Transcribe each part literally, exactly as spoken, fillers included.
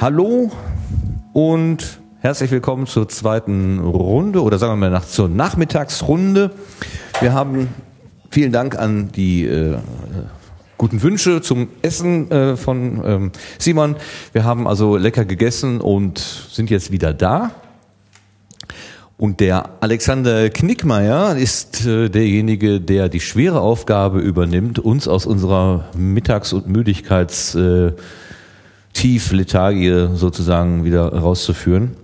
Hallo und herzlich willkommen zur zweiten Runde oder sagen wir mal zur Nachmittagsrunde. Wir haben vielen Dank an die äh, guten Wünsche zum Essen äh, von ähm, Simon. Wir haben also lecker gegessen und sind jetzt wieder da. Und der Alexander Knickmeier ist äh, derjenige, der die schwere Aufgabe übernimmt, uns aus unserer Mittags- und Müdigkeitstieflethargie sozusagen wieder rauszuführen.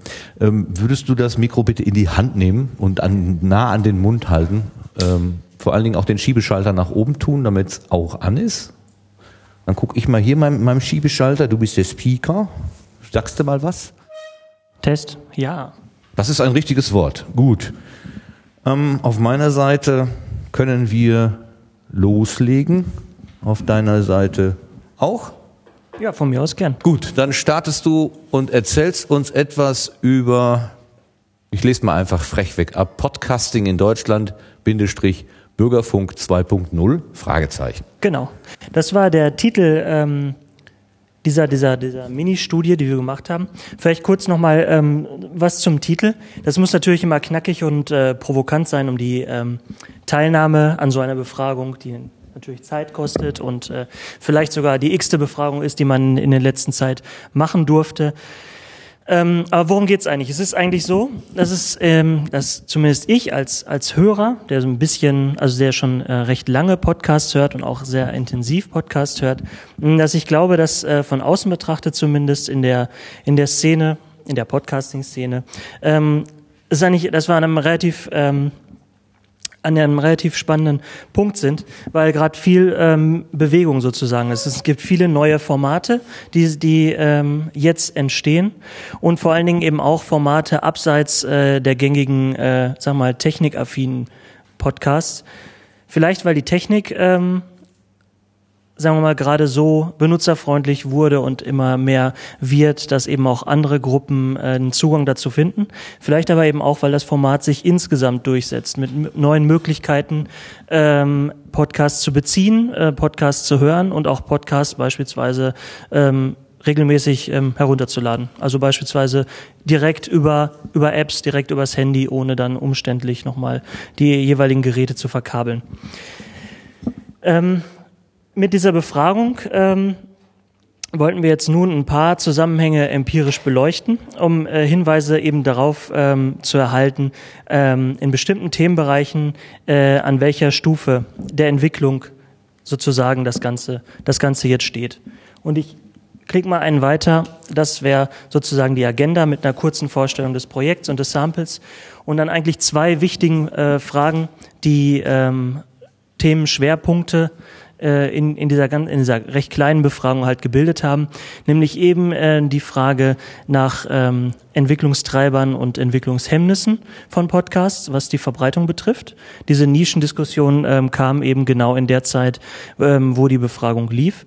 Ähm, würdest du das Mikro bitte in die Hand nehmen und an, nah an den Mund halten? Ähm, vor allen Dingen auch den Schiebeschalter nach oben tun, damit es auch an ist. Dann gucke ich mal hier meinem, meinem Schiebeschalter. Du bist der Speaker. Sagst du mal was? Test, ja. Das ist ein richtiges Wort. Gut. Ähm, auf meiner Seite können wir loslegen. Auf deiner Seite auch? Ja, von mir aus gern. Gut, dann startest du und erzählst uns etwas über, ich lese mal einfach frech weg ab, Podcasting in Deutschland, Bindestrich, Bürgerfunk zwei Punkt null, Fragezeichen. Genau. Das war der Titel, ähm Dieser, dieser, dieser Mini-Studie, die wir gemacht haben. Vielleicht kurz nochmal ähm, was zum Titel. Das muss natürlich immer knackig und äh, provokant sein, um die ähm, Teilnahme an so einer Befragung, die natürlich Zeit kostet und äh, vielleicht sogar die x-te Befragung ist, die man in der letzten Zeit machen durfte. Ähm, aber worum geht's eigentlich? Es ist eigentlich so, dass es, ähm, dass zumindest ich als als Hörer, der so ein bisschen, also der schon äh, recht lange Podcasts hört und auch sehr intensiv Podcasts hört, dass ich glaube, dass äh, von außen betrachtet zumindest in der in der Szene, in der Podcasting-Szene, ähm, ist eigentlich, dass wir an einem relativ ähm, an einem relativ spannenden Punkt sind, weil gerade viel ähm, Bewegung sozusagen ist. Es gibt viele neue Formate, die, die ähm, jetzt entstehen und vor allen Dingen eben auch Formate abseits äh, der gängigen, äh, sag mal, technikaffinen Podcasts. Vielleicht, weil die Technik, ähm, sagen wir mal, gerade so benutzerfreundlich wurde und immer mehr wird, dass eben auch andere Gruppen äh, einen Zugang dazu finden. Vielleicht aber eben auch, weil das Format sich insgesamt durchsetzt mit m- neuen Möglichkeiten, ähm, Podcasts zu beziehen, äh, Podcasts zu hören und auch Podcasts beispielsweise ähm, regelmäßig ähm, herunterzuladen. Also beispielsweise direkt über über Apps, direkt übers Handy, ohne dann umständlich nochmal die jeweiligen Geräte zu verkabeln. Ähm, Mit dieser Befragung ähm, wollten wir jetzt nun ein paar Zusammenhänge empirisch beleuchten, um äh, Hinweise eben darauf ähm, zu erhalten, ähm, in bestimmten Themenbereichen, äh, an welcher Stufe der Entwicklung sozusagen das Ganze, das Ganze jetzt steht. Und ich klick mal einen weiter. Das wäre sozusagen die Agenda mit einer kurzen Vorstellung des Projekts und des Samples und dann eigentlich zwei wichtigen äh, Fragen, die ähm, Themenschwerpunkte in, in, dieser, in dieser recht kleinen Befragung halt gebildet haben, nämlich eben äh, die Frage nach ähm, Entwicklungstreibern und Entwicklungshemmnissen von Podcasts, was die Verbreitung betrifft. Diese Nischendiskussion ähm, kam eben genau in der Zeit, ähm, wo die Befragung lief.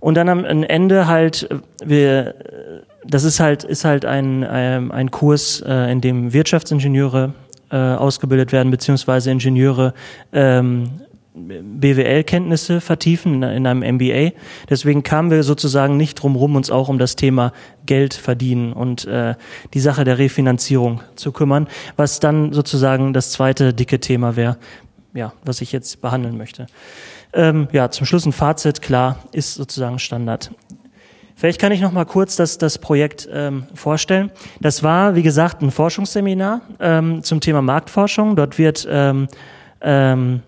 Und dann am Ende halt, wir, das ist halt, ist halt ein, ein, ein Kurs, äh, in dem Wirtschaftsingenieure äh, ausgebildet werden, beziehungsweise Ingenieure ähm, B W L-Kenntnisse vertiefen in einem M B A. Deswegen kamen wir sozusagen nicht drum rum, uns auch um das Thema Geld verdienen und äh, die Sache der Refinanzierung zu kümmern, was dann sozusagen das zweite dicke Thema wäre, ja, was ich jetzt behandeln möchte. Ähm, ja, zum Schluss ein Fazit, klar, ist sozusagen Standard. Vielleicht kann ich noch mal kurz das, das Projekt ähm, vorstellen. Das war, wie gesagt, ein Forschungsseminar ähm, zum Thema Marktforschung. Dort wird ähm, ähm,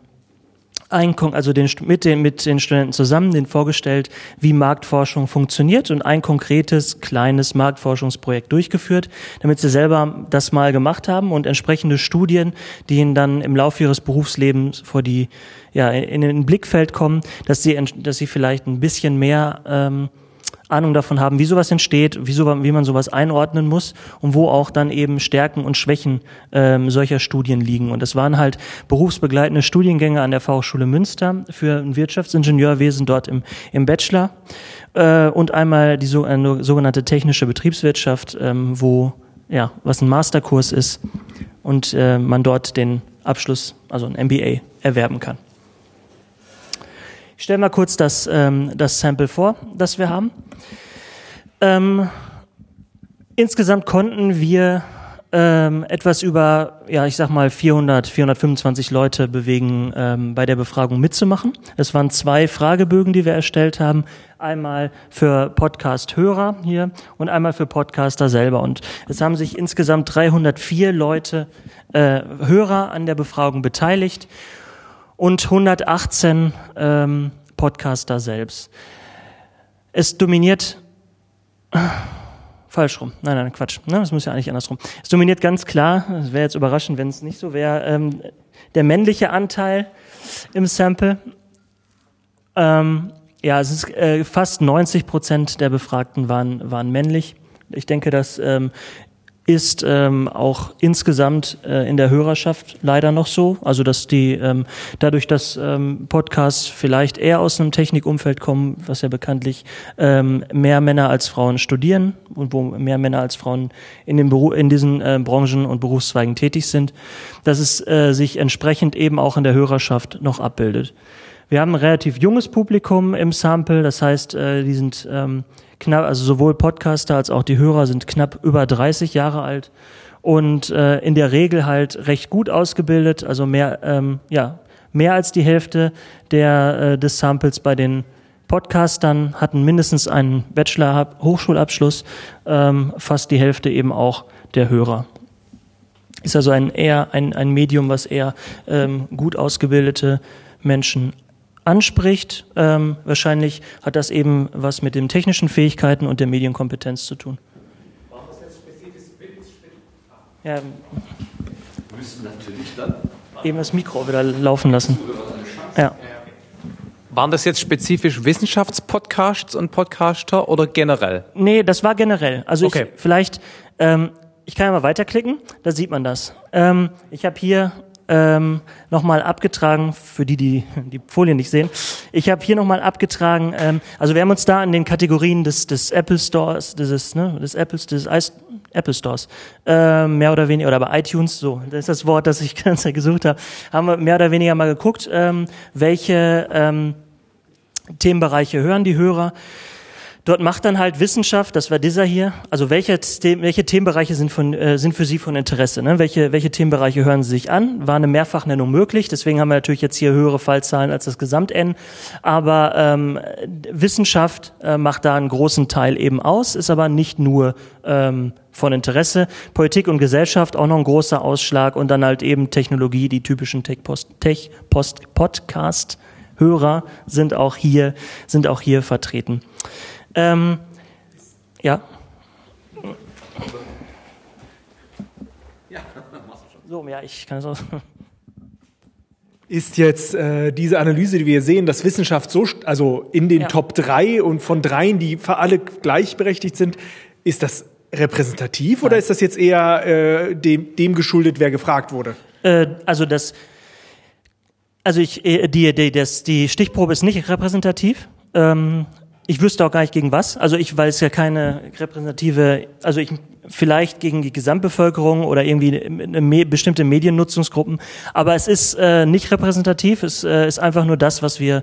also den, mit, den, mit den Studenten zusammen den vorgestellt, wie Marktforschung funktioniert und ein konkretes, kleines Marktforschungsprojekt durchgeführt, damit sie selber das mal gemacht haben und entsprechende Studien, die ihnen dann im Laufe ihres Berufslebens vor die, ja, in den Blickfeld kommen, dass sie, dass sie vielleicht ein bisschen mehr ähm, Ahnung davon haben, wie sowas entsteht, wie, so, wie man sowas einordnen muss und wo auch dann eben Stärken und Schwächen ähm, solcher Studien liegen. Und das waren halt berufsbegleitende Studiengänge an der Fachhochschule Münster für ein Wirtschaftsingenieurwesen dort im, im Bachelor äh, und einmal die so, äh, sogenannte technische Betriebswirtschaft, ähm, wo ja was ein Masterkurs ist und äh, man dort den Abschluss, also ein M B A, erwerben kann. Ich stelle mal kurz das, ähm, das Sample vor, das wir haben. Ähm, Insgesamt konnten wir ähm, etwas über, ja, ich sag mal vierhundert, vierhundertfünfundzwanzig Leute bewegen, ähm, bei der Befragung mitzumachen. Es waren zwei Fragebögen, die wir erstellt haben. Einmal für Podcast-Hörer hier und einmal für Podcaster selber. Und es haben sich insgesamt dreihundertvier Leute, äh, Hörer an der Befragung beteiligt und hundertachtzehn ähm, Podcaster selbst. Es dominiert... Falsch rum. Nein, nein, Quatsch. Na, das muss ja eigentlich andersrum. Es dominiert ganz klar, es wäre jetzt überraschend, wenn es nicht so wäre, ähm, der männliche Anteil im Sample. Ähm, ja, es ist äh, fast neunzig Prozent der Befragten waren, waren männlich. Ich denke, das ähm, ist ähm, auch insgesamt äh, in der Hörerschaft leider noch so. Also, dass die ähm, dadurch, dass ähm, Podcasts vielleicht eher aus einem Technikumfeld kommen, was ja bekanntlich ähm, mehr Männer als Frauen studieren und wo mehr Männer als Frauen in den Beru- in diesen äh, Branchen und Berufszweigen tätig sind, dass es äh, sich entsprechend eben auch in der Hörerschaft noch abbildet. Wir haben ein relativ junges Publikum im Sample, das heißt, äh, die sind... Ähm, Knapp, also sowohl Podcaster als auch die Hörer sind knapp über dreißig Jahre alt und äh, in der Regel halt recht gut ausgebildet, also mehr, ähm, ja, mehr als die Hälfte der, äh, des Samples bei den Podcastern hatten mindestens einen Bachelor-Hochschulabschluss, ähm, fast die Hälfte eben auch der Hörer. Ist also ein, eher ein, ein Medium, was eher ähm, gut ausgebildete Menschen anspricht. Ähm, wahrscheinlich hat das eben was mit den technischen Fähigkeiten und der Medienkompetenz zu tun. Warum ist das spezifisches Bild? Ja. Wir müssen natürlich dann eben das Mikro wieder laufen lassen. Ja. Waren das jetzt spezifisch Wissenschaftspodcasts und Podcaster oder generell? Nee, das war generell. Also okay. ich, vielleicht, ähm, ich kann ja mal weiterklicken, da sieht man das. Ähm, ich habe hier Ähm, nochmal abgetragen, für die, die die Folien nicht sehen. Ich habe hier nochmal abgetragen, ähm, also wir haben uns da an den Kategorien des, des Apple Stores, dieses, ne, des Apples, des I- Apple Stores, äh, mehr oder weniger, oder bei iTunes, so, das ist das Wort, das ich ganz gesucht habe, haben wir mehr oder weniger mal geguckt, ähm, welche ähm, Themenbereiche hören die Hörer. Dort macht dann halt Wissenschaft, das war dieser hier, also welche, welche Themenbereiche sind, von, äh, sind für Sie von Interesse, ne? Welche, welche Themenbereiche hören Sie sich an? War eine Mehrfachnennung möglich, deswegen haben wir natürlich jetzt hier höhere Fallzahlen als das Gesamt-N, aber ähm, Wissenschaft äh, macht da einen großen Teil eben aus, ist aber nicht nur ähm, von Interesse. Politik und Gesellschaft auch noch ein großer Ausschlag und dann halt eben Technologie, die typischen Tech-Post-Podcast-Hörer sind auch hier, sind auch hier vertreten. Ähm, ja. So, ja, ich kann es auch. Ist jetzt äh, diese Analyse, die wir sehen, dass Wissenschaft so, st- also in den ja. Top drei und von dreien, die für alle gleichberechtigt sind, ist das repräsentativ Nein. oder ist das jetzt eher äh, dem, dem geschuldet, wer gefragt wurde? Äh, also das, also ich, die, die, das, die Stichprobe ist nicht repräsentativ. Ähm, Ich wüsste auch gar nicht gegen was, also ich, weil es ja keine repräsentative, also ich vielleicht gegen die Gesamtbevölkerung oder irgendwie eine me- bestimmte Mediennutzungsgruppen, aber es ist äh, nicht repräsentativ, es äh, ist einfach nur das, was wir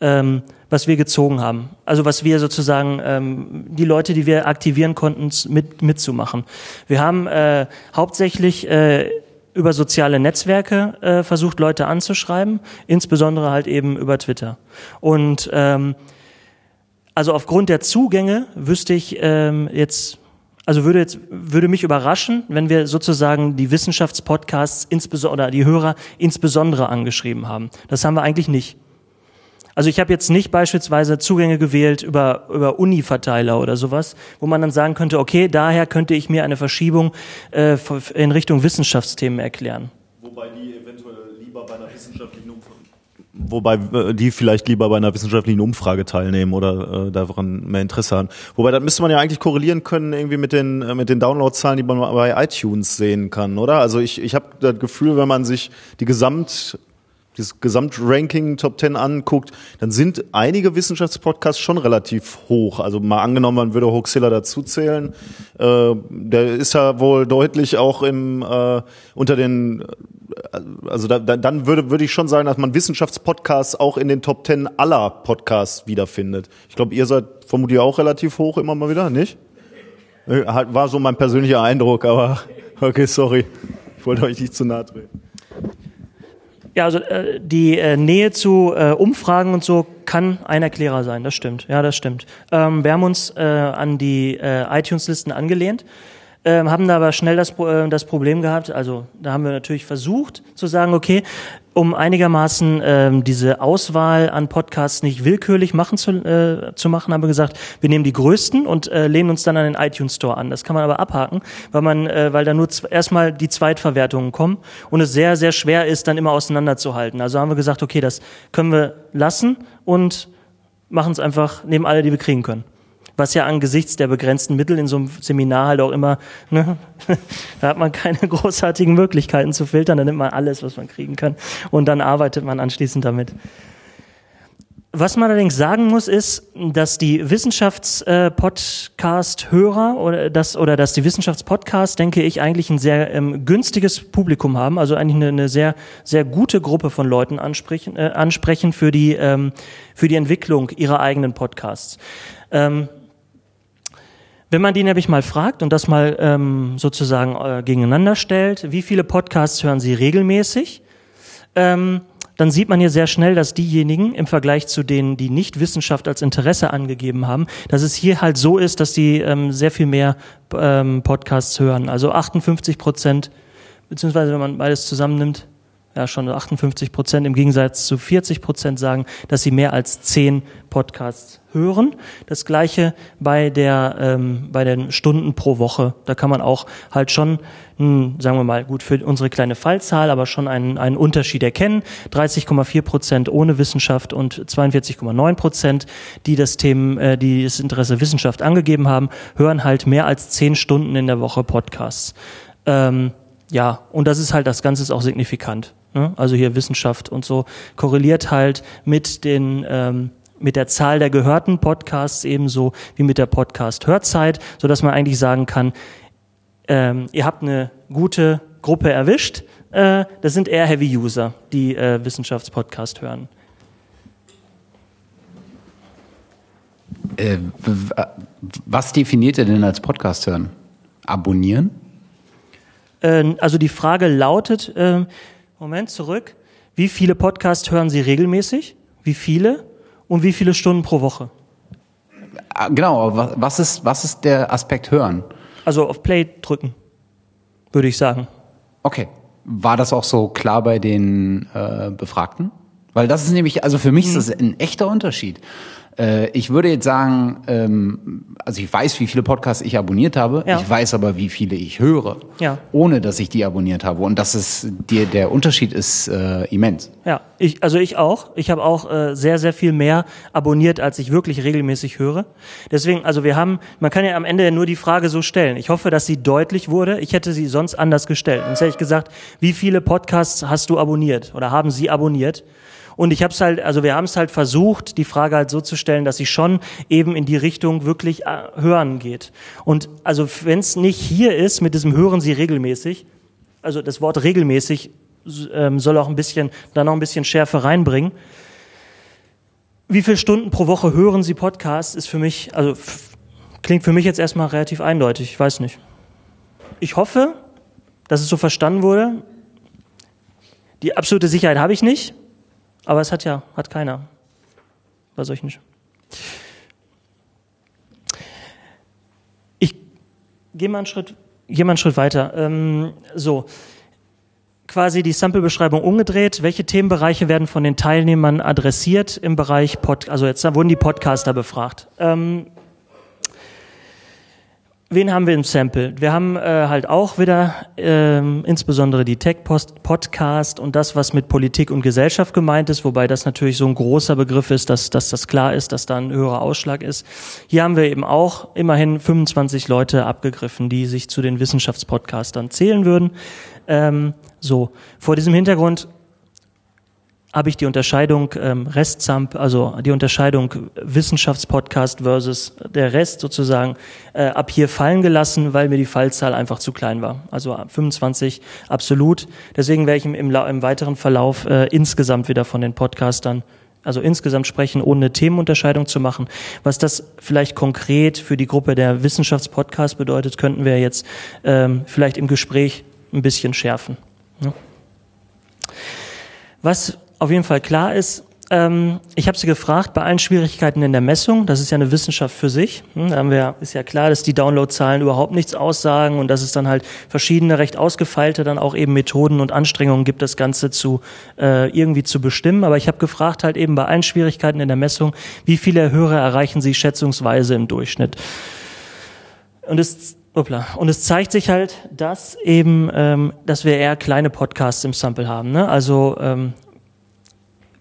ähm, was wir gezogen haben, also was wir sozusagen ähm, die Leute, die wir aktivieren konnten, mit mitzumachen. Wir haben äh, hauptsächlich äh, über soziale Netzwerke äh, versucht, Leute anzuschreiben, insbesondere halt eben über Twitter und ähm, also aufgrund der Zugänge wüsste ich ähm, jetzt, also würde jetzt würde mich überraschen, wenn wir sozusagen die Wissenschaftspodcasts insbesondere oder die Hörer insbesondere angeschrieben haben. Das haben wir eigentlich nicht. Also ich habe jetzt nicht beispielsweise Zugänge gewählt über über Uni-Verteiler oder sowas, wo man dann sagen könnte, okay, daher könnte ich mir eine Verschiebung äh, in Richtung Wissenschaftsthemen erklären. Wobei die eventuell lieber bei einer wissenschaftlichen Umfrage Wobei die vielleicht lieber bei einer wissenschaftlichen Umfrage teilnehmen oder äh, daran mehr Interesse haben. Wobei, das müsste man ja eigentlich korrelieren können irgendwie mit den äh, mit den Downloadzahlen, die man bei iTunes sehen kann, oder? Also ich ich habe das Gefühl, wenn man sich die Gesamt das Gesamtranking Top Ten anguckt, dann sind einige Wissenschaftspodcasts schon relativ hoch. Also mal angenommen, man würde Hoxhilla dazu zählen. Äh, der ist ja wohl deutlich auch im äh, unter den, also da, dann würde würde ich schon sagen, dass man Wissenschaftspodcasts auch in den Top Ten aller Podcasts wiederfindet. Ich glaube, ihr seid vermutlich auch relativ hoch immer mal wieder, nicht? War so mein persönlicher Eindruck, aber okay, sorry. Ich wollte euch nicht zu nahe treten. Ja, also äh, die äh, Nähe zu äh, Umfragen und so kann ein Erklärer sein, das stimmt. Ja, das stimmt. Ähm, wir haben uns äh, an die äh, iTunes-Listen angelehnt, äh, haben da aber schnell das, äh, das Problem gehabt, also da haben wir natürlich versucht zu sagen, okay, um einigermaßen äh, diese Auswahl an Podcasts nicht willkürlich machen zu, äh, zu machen, haben wir gesagt, wir nehmen die größten und äh, lehnen uns dann an den iTunes Store an. Das kann man aber abhaken, weil man, äh, weil da nur erstmal die Zweitverwertungen kommen und es sehr, sehr schwer ist, dann immer auseinanderzuhalten. Also haben wir gesagt, okay, das können wir lassen und machen es einfach, nehmen alle, die wir kriegen können. Was ja angesichts der begrenzten Mittel in so einem Seminar halt auch immer, ne, da hat man keine großartigen Möglichkeiten zu filtern, da nimmt man alles, was man kriegen kann und dann arbeitet man anschließend damit. Was man allerdings sagen muss, ist, dass die Wissenschaftspodcast-Hörer oder dass, oder dass die Wissenschaftspodcasts, denke ich, eigentlich ein sehr ähm, günstiges Publikum haben, also eigentlich eine, eine sehr, sehr gute Gruppe von Leuten ansprechen, äh, ansprechen für die, ähm, für die Entwicklung ihrer eigenen Podcasts. Ähm, Wenn man die nämlich mal fragt und das mal ähm, sozusagen äh, gegeneinander stellt, wie viele Podcasts hören Sie regelmäßig, ähm, dann sieht man hier sehr schnell, dass diejenigen im Vergleich zu denen, die nicht Wissenschaft als Interesse angegeben haben, dass es hier halt so ist, dass die ähm, sehr viel mehr ähm, Podcasts hören. Also achtundfünfzig Prozent, beziehungsweise wenn man beides zusammennimmt, ja schon achtundfünfzig Prozent im Gegensatz zu vierzig Prozent sagen, dass sie mehr als zehn Podcasts hören. Das Gleiche bei der ähm, bei den Stunden pro Woche. Da kann man auch halt schon, mh, sagen wir mal, gut für unsere kleine Fallzahl, aber schon einen einen Unterschied erkennen. dreißig Komma vier Prozent ohne Wissenschaft und zweiundvierzig Komma neun Prozent, die das Thema, äh, die das Interesse Wissenschaft angegeben haben, hören halt mehr als zehn Stunden in der Woche Podcasts. Ähm, ja, und das ist halt, das Ganze ist auch signifikant. Also hier Wissenschaft und so korreliert halt mit den ähm, mit der Zahl der gehörten Podcasts ebenso wie mit der Podcast-Hörzeit, so dass man eigentlich sagen kann, ähm, ihr habt eine gute Gruppe erwischt. Äh, das sind eher Heavy-User, die äh, Wissenschaftspodcast hören. Äh, was definiert ihr denn als Podcast hören? Abonnieren? Äh, also die Frage lautet äh, Moment, zurück. Wie viele Podcasts hören Sie regelmäßig? Wie viele? Und wie viele Stunden pro Woche? Genau, was ist, was ist der Aspekt Hören? Also auf Play drücken, würde ich sagen. Okay. War das auch so klar bei den äh, Befragten? Weil das ist nämlich, also für mich ist das ein echter Unterschied. Äh, ich würde jetzt sagen, ähm, also ich weiß, wie viele Podcasts ich abonniert habe, ja. Ich weiß aber, wie viele ich höre, ja. Ohne dass ich die abonniert habe. Und das ist, die, der Unterschied ist äh, immens. Ja, ich, also ich auch. Ich habe auch äh, sehr, sehr viel mehr abonniert, als ich wirklich regelmäßig höre. Deswegen, also wir haben, man kann ja am Ende nur die Frage so stellen. Ich hoffe, dass sie deutlich wurde. Ich hätte sie sonst anders gestellt. Sonst hätte ich gesagt, wie viele Podcasts hast du abonniert oder haben sie abonniert? Und ich habe es halt, also wir haben es halt versucht, die Frage halt so zu stellen, dass sie schon eben in die Richtung wirklich hören geht. Und also wenn es nicht hier ist mit diesem Hören Sie regelmäßig, also das Wort regelmäßig ähm, soll auch ein bisschen, da noch ein bisschen Schärfe reinbringen. Wie viele Stunden pro Woche hören Sie Podcasts, ist für mich, also f- klingt für mich jetzt erstmal relativ eindeutig. Ich weiß nicht. Ich hoffe, dass es so verstanden wurde. Die absolute Sicherheit habe ich nicht. Aber es hat ja, hat keiner. Bei solchen. Ich, ich gehe mal einen Schritt, gehe mal einen Schritt weiter. Ähm, so. Quasi die Sample-Beschreibung umgedreht. Welche Themenbereiche werden von den Teilnehmern adressiert im Bereich Pod, also jetzt wurden die Podcaster befragt. Ähm, Wen haben wir im Sample? Wir haben äh, halt auch wieder ähm, insbesondere die Tech-Podcast und das, was mit Politik und Gesellschaft gemeint ist, wobei das natürlich so ein großer Begriff ist, dass, dass das klar ist, dass da ein höherer Ausschlag ist. Hier haben wir eben auch immerhin fünfundzwanzig Leute abgegriffen, die sich zu den Wissenschaftspodcastern zählen würden. Ähm, so, vor diesem Hintergrund habe ich die Unterscheidung ähm, Rest-Sample, also die Unterscheidung Wissenschaftspodcast versus der Rest sozusagen äh, ab hier fallen gelassen, weil mir die Fallzahl einfach zu klein war. Also fünfundzwanzig absolut. Deswegen werde ich im, im, im weiteren Verlauf äh, insgesamt wieder von den Podcastern Also insgesamt sprechen, ohne eine Themenunterscheidung zu machen. Was das vielleicht konkret für die Gruppe der Wissenschaftspodcasts bedeutet, könnten wir jetzt ähm, vielleicht im Gespräch ein bisschen schärfen. Ne? Was auf jeden Fall klar ist, ähm, ich habe sie gefragt, bei allen Schwierigkeiten in der Messung, das ist ja eine Wissenschaft für sich, hm, da haben wir, ist ja klar, dass die Downloadzahlen überhaupt nichts aussagen und dass es dann halt verschiedene, recht ausgefeilte dann auch eben Methoden und Anstrengungen gibt, das Ganze zu äh, irgendwie zu bestimmen. Aber ich habe gefragt halt eben bei allen Schwierigkeiten in der Messung, wie viele Hörer erreichen sie schätzungsweise im Durchschnitt? Und es Und es zeigt sich halt, dass eben, ähm, dass wir eher kleine Podcasts im Sample haben, ne? Also ähm,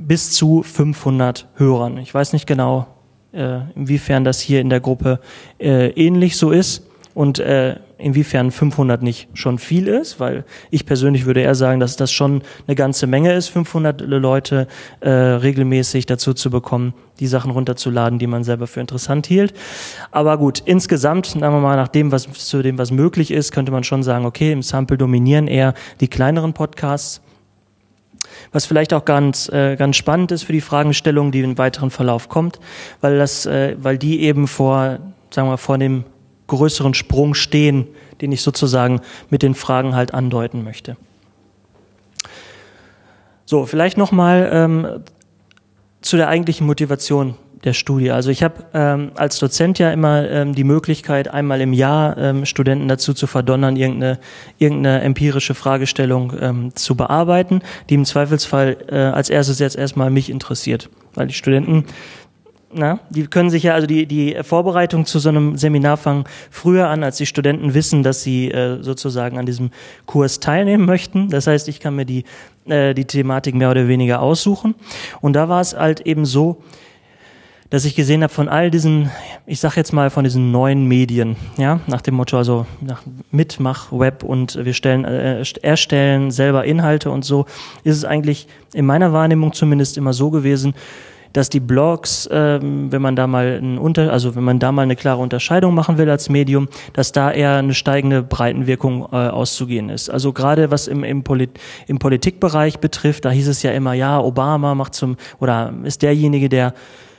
bis zu fünfhundert Hörern. Ich weiß nicht genau, äh, inwiefern das hier in der Gruppe äh, ähnlich so ist und äh, inwiefern fünfhundert nicht schon viel ist, weil ich persönlich würde eher sagen, dass das schon eine ganze Menge ist, fünfhundert Leute äh, regelmäßig dazu zu bekommen, die Sachen runterzuladen, die man selber für interessant hielt. Aber gut, insgesamt, sagen wir mal, nach dem, was zu dem, was möglich ist, könnte man schon sagen, okay, im Sample dominieren eher die kleineren Podcasts. Was vielleicht auch ganz äh, ganz spannend ist für die Fragestellung, die im weiteren Verlauf kommt, weil das, äh, weil die eben vor, sagen wir mal, vor dem größeren Sprung stehen, den ich sozusagen mit den Fragen halt andeuten möchte. So, vielleicht nochmal ähm, zu der eigentlichen Motivation der Studie. Also ich habe ähm, als Dozent ja immer ähm, die Möglichkeit, einmal im Jahr ähm, Studenten dazu zu verdonnern, irgendeine, irgendeine empirische Fragestellung ähm, zu bearbeiten, die im Zweifelsfall äh, als erstes jetzt erstmal mich interessiert, weil die Studenten Na, die können sich ja, also die, die Vorbereitung zu so einem Seminar fangen früher an, als die Studenten wissen, dass sie äh, sozusagen an diesem Kurs teilnehmen möchten. Das heißt, ich kann mir die, äh, die Thematik mehr oder weniger aussuchen. Und da war es halt eben so, dass ich gesehen habe, von all diesen, ich sag jetzt mal von diesen neuen Medien, ja, nach dem Motto, also nach Mitmach, Web und wir stellen, äh, erstellen selber Inhalte und so, ist es eigentlich in meiner Wahrnehmung zumindest immer so gewesen, dass die Blogs, ähm, wenn man da mal ein Unter, also wenn man da mal eine klare Unterscheidung machen will als Medium, dass da eher eine steigende Breitenwirkung äh, auszugehen ist. Also gerade was im im, Polit- im Politikbereich betrifft, da hieß es ja immer, ja, Obama macht zum oder ist derjenige, der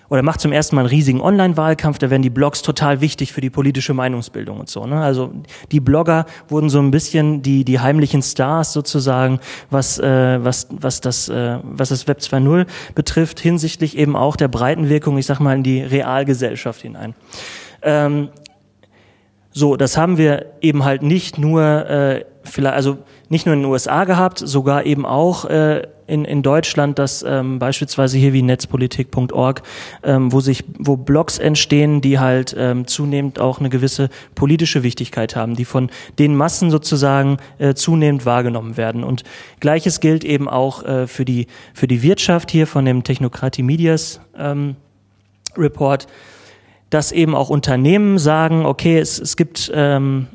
oder macht zum ersten Mal einen riesigen Online-Wahlkampf, da werden die Blogs total wichtig für die politische Meinungsbildung und so, ne? Also die Blogger wurden so ein bisschen die die heimlichen Stars sozusagen, was äh, was was das äh, was das Web zwei Punkt null betrifft, hinsichtlich eben auch der Breitenwirkung, ich sag mal, in die Realgesellschaft hinein. Ähm, so, das haben wir eben halt nicht nur äh, vielleicht also nicht nur in den U S A gehabt, sogar eben auch äh, in, in Deutschland, dass ähm, beispielsweise hier wie netzpolitik Punkt org, ähm, wo sich wo Blogs entstehen, die halt ähm, zunehmend auch eine gewisse politische Wichtigkeit haben, die von den Massen sozusagen äh, zunehmend wahrgenommen werden. Und Gleiches gilt eben auch äh, für die für die Wirtschaft hier von dem Technocracy Medias ähm, Report, dass eben auch Unternehmen sagen, okay, es, es gibt ähm,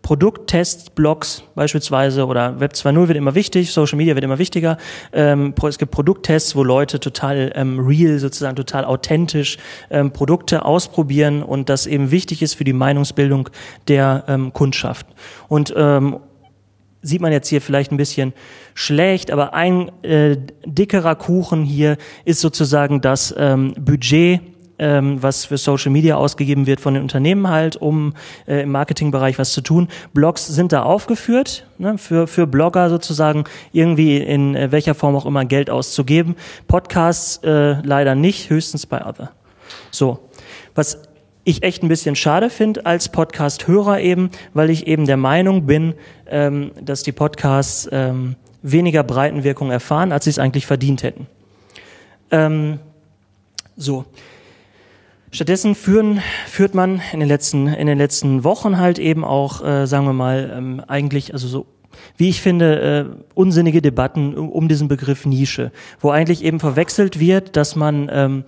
Produkttests, Blogs beispielsweise oder Web zwei Punkt null wird immer wichtig, Social Media wird immer wichtiger. Ähm, es gibt Produkttests, wo Leute total ähm, real, sozusagen total authentisch ähm, Produkte ausprobieren und das eben wichtig ist für die Meinungsbildung der ähm, Kundschaft. Und ähm, sieht man jetzt hier vielleicht ein bisschen schlecht, aber ein äh, dickerer Kuchen hier ist sozusagen das ähm, Budget, Ähm, was für Social Media ausgegeben wird von den Unternehmen halt, um äh, im Marketingbereich was zu tun. Blogs sind da aufgeführt, ne, für für Blogger sozusagen irgendwie in äh, welcher Form auch immer Geld auszugeben. Podcasts äh, leider nicht, höchstens bei Other. So, was ich echt ein bisschen schade finde als Podcast-Hörer eben, weil ich eben der Meinung bin, ähm, dass die Podcasts ähm, weniger Breitenwirkung erfahren, als sie es eigentlich verdient hätten. Ähm, so. Stattdessen führen, führt man in den letzten, in den letzten Wochen halt eben auch, äh, sagen wir mal, ähm, eigentlich, also so, wie ich finde, äh, unsinnige Debatten um, um diesen Begriff Nische, wo eigentlich eben verwechselt wird, dass man, ähm,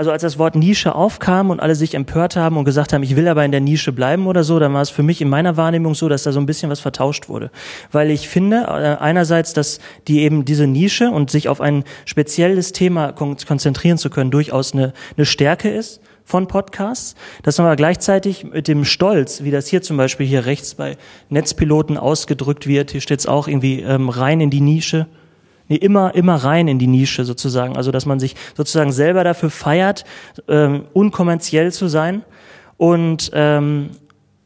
also als das Wort Nische aufkam und alle sich empört haben und gesagt haben, ich will aber in der Nische bleiben oder so, dann war es für mich in meiner Wahrnehmung so, dass da so ein bisschen was vertauscht wurde. Weil ich finde, einerseits, dass die eben diese Nische und sich auf ein spezielles Thema konzentrieren zu können, durchaus eine, eine Stärke ist von Podcasts, dass man aber gleichzeitig mit dem Stolz, wie das hier zum Beispiel hier rechts bei Netzpiloten ausgedrückt wird, hier steht es auch irgendwie ähm, rein in die Nische, nee, immer, immer rein in die Nische sozusagen. Also, dass man sich sozusagen selber dafür feiert, ähm, unkommerziell zu sein. Und ähm,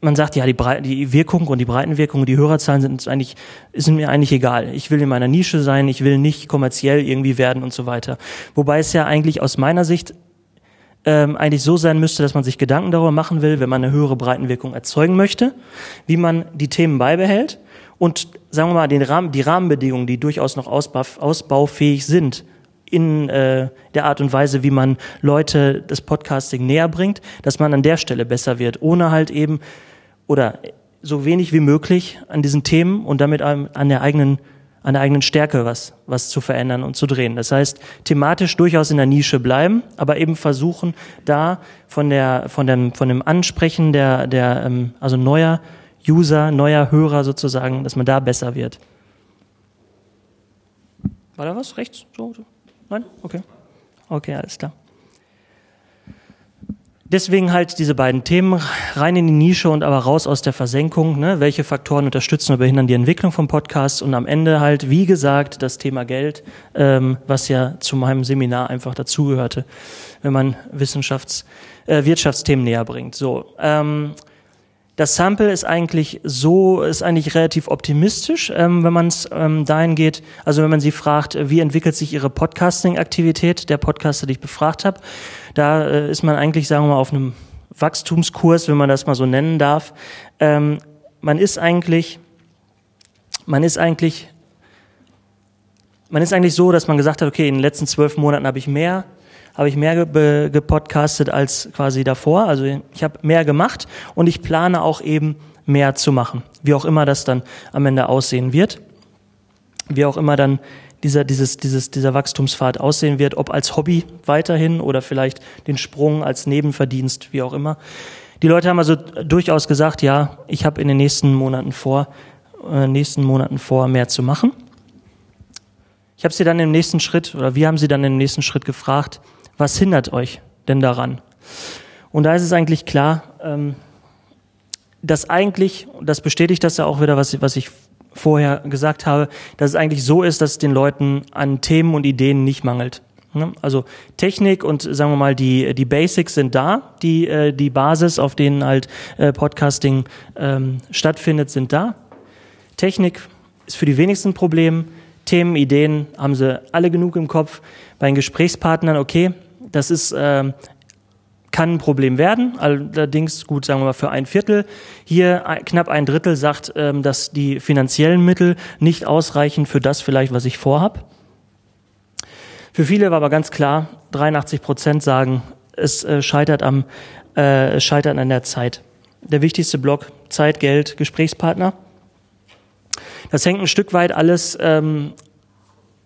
man sagt, ja, die, Bre- die Wirkung und die Breitenwirkung, die Hörerzahlen sind uns eigentlich, sind mir eigentlich egal. Ich will in meiner Nische sein, ich will nicht kommerziell irgendwie werden und so weiter. Wobei es ja eigentlich aus meiner Sicht ähm, eigentlich so sein müsste, dass man sich Gedanken darüber machen will, wenn man eine höhere Breitenwirkung erzeugen möchte, wie man die Themen beibehält und, sagen wir mal, den Rahmen, die Rahmenbedingungen, die durchaus noch ausba- ausbaufähig sind, in äh, der Art und Weise, wie man Leute das Podcasting näher bringt, dass man an der Stelle besser wird, ohne halt eben oder so wenig wie möglich an diesen Themen und damit an der eigenen, an der eigenen Stärke was, was zu verändern und zu drehen. Das heißt, thematisch durchaus in der Nische bleiben, aber eben versuchen, da von der, von dem, von dem Ansprechen der, der, also neuer User, neuer Hörer sozusagen, dass man da besser wird. War da was? Rechts? So? Nein? Okay. Okay, alles klar. Deswegen halt diese beiden Themen, rein in die Nische und aber raus aus der Versenkung, ne? Welche Faktoren unterstützen oder behindern die Entwicklung von Podcasts und am Ende halt, wie gesagt, das Thema Geld, ähm, was ja zu meinem Seminar einfach dazugehörte, wenn man Wissenschafts-, äh, Wirtschaftsthemen näher bringt. So, ähm, das Sample ist eigentlich so, ist eigentlich relativ optimistisch, ähm, wenn man es ähm, dahin geht. Also wenn man sie fragt, wie entwickelt sich ihre Podcasting-Aktivität, der Podcaster, die ich befragt habe, da äh, ist man eigentlich, sagen wir mal, auf einem Wachstumskurs, wenn man das mal so nennen darf. Ähm, man ist eigentlich, man ist eigentlich, man ist eigentlich so, dass man gesagt hat, okay, in den letzten zwölf Monaten habe ich mehr habe ich mehr ge- gepodcastet als quasi davor. Also ich habe mehr gemacht und ich plane auch eben mehr zu machen. Wie auch immer das dann am Ende aussehen wird. Wie auch immer dann dieser, dieses, dieses, dieser Wachstumspfad aussehen wird, ob als Hobby weiterhin oder vielleicht den Sprung als Nebenverdienst, wie auch immer. Die Leute haben also durchaus gesagt, ja, ich habe in den nächsten Monaten vor, äh, nächsten Monaten vor, mehr zu machen. Ich habe sie dann im nächsten Schritt, oder wir haben sie dann im nächsten Schritt gefragt, was hindert euch denn daran? Und da ist es eigentlich klar, dass eigentlich, das bestätigt das ja auch wieder, was, was ich vorher gesagt habe, dass es eigentlich so ist, dass es den Leuten an Themen und Ideen nicht mangelt. Also Technik und sagen wir mal, die, die Basics sind da, die, die Basis, auf denen halt Podcasting stattfindet, sind da. Technik ist für die wenigsten Probleme. Themen, Ideen haben sie alle genug im Kopf. Bei den Gesprächspartnern, okay, das ist, äh, kann ein Problem werden. Allerdings, gut, sagen wir mal, für ein Viertel. Hier knapp ein Drittel sagt, äh, dass die finanziellen Mittel nicht ausreichen für das vielleicht, was ich vorhab. Für viele war aber ganz klar, dreiundachtzig Prozent sagen, es äh, scheitert am, äh, scheitert an der Zeit. Der wichtigste Block, Zeit, Geld, Gesprächspartner. Das hängt ein Stück weit alles, ähm,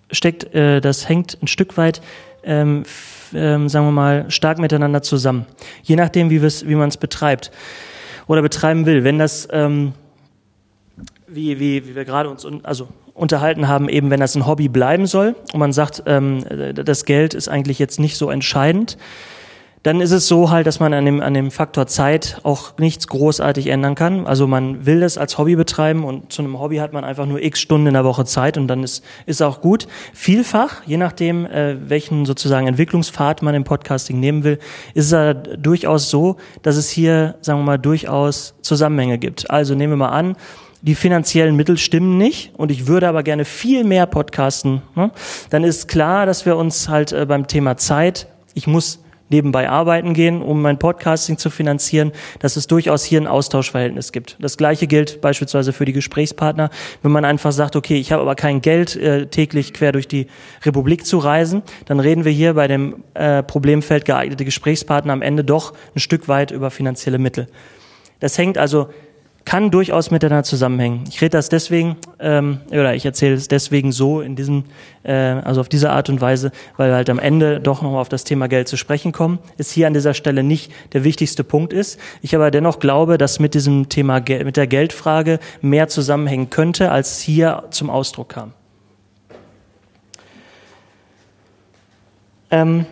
steckt, äh, das hängt ein Stück weit, ähm, f- ähm, sagen wir mal, stark miteinander zusammen. Je nachdem, wie, wie man es betreibt oder betreiben will. Wenn das, ähm, wie, wie, wie wir gerade uns un- also unterhalten haben, eben wenn das ein Hobby bleiben soll und man sagt, ähm, das Geld ist eigentlich jetzt nicht so entscheidend, dann ist es so halt, dass man an dem, an dem Faktor Zeit auch nichts großartig ändern kann. Also man will das als Hobby betreiben und zu einem Hobby hat man einfach nur x Stunden in der Woche Zeit und dann ist, ist auch gut. Vielfach, je nachdem, äh, welchen sozusagen Entwicklungspfad man im Podcasting nehmen will, ist es ja durchaus so, dass es hier, sagen wir mal, durchaus Zusammenhänge gibt. Also nehmen wir mal an, die finanziellen Mittel stimmen nicht und ich würde aber gerne viel mehr podcasten. Ne? Dann ist klar, dass wir uns halt äh, beim Thema Zeit, ich muss nebenbei arbeiten gehen, um mein Podcasting zu finanzieren, dass es durchaus hier ein Austauschverhältnis gibt. Das Gleiche gilt beispielsweise für die Gesprächspartner. Wenn man einfach sagt, okay, ich habe aber kein Geld, äh, täglich quer durch die Republik zu reisen, dann reden wir hier bei dem äh, Problemfeld geeignete Gesprächspartner am Ende doch ein Stück weit über finanzielle Mittel. Das hängt also, kann durchaus miteinander zusammenhängen. Ich rede das deswegen, ähm, oder ich erzähle es deswegen so, in diesem, äh, also auf diese Art und Weise, weil wir halt am Ende doch nochmal auf das Thema Geld zu sprechen kommen, ist hier an dieser Stelle nicht der wichtigste Punkt ist. Ich aber dennoch glaube, dass mit diesem Thema, mit der Geldfrage mehr zusammenhängen könnte, als hier zum Ausdruck kam. Ähm.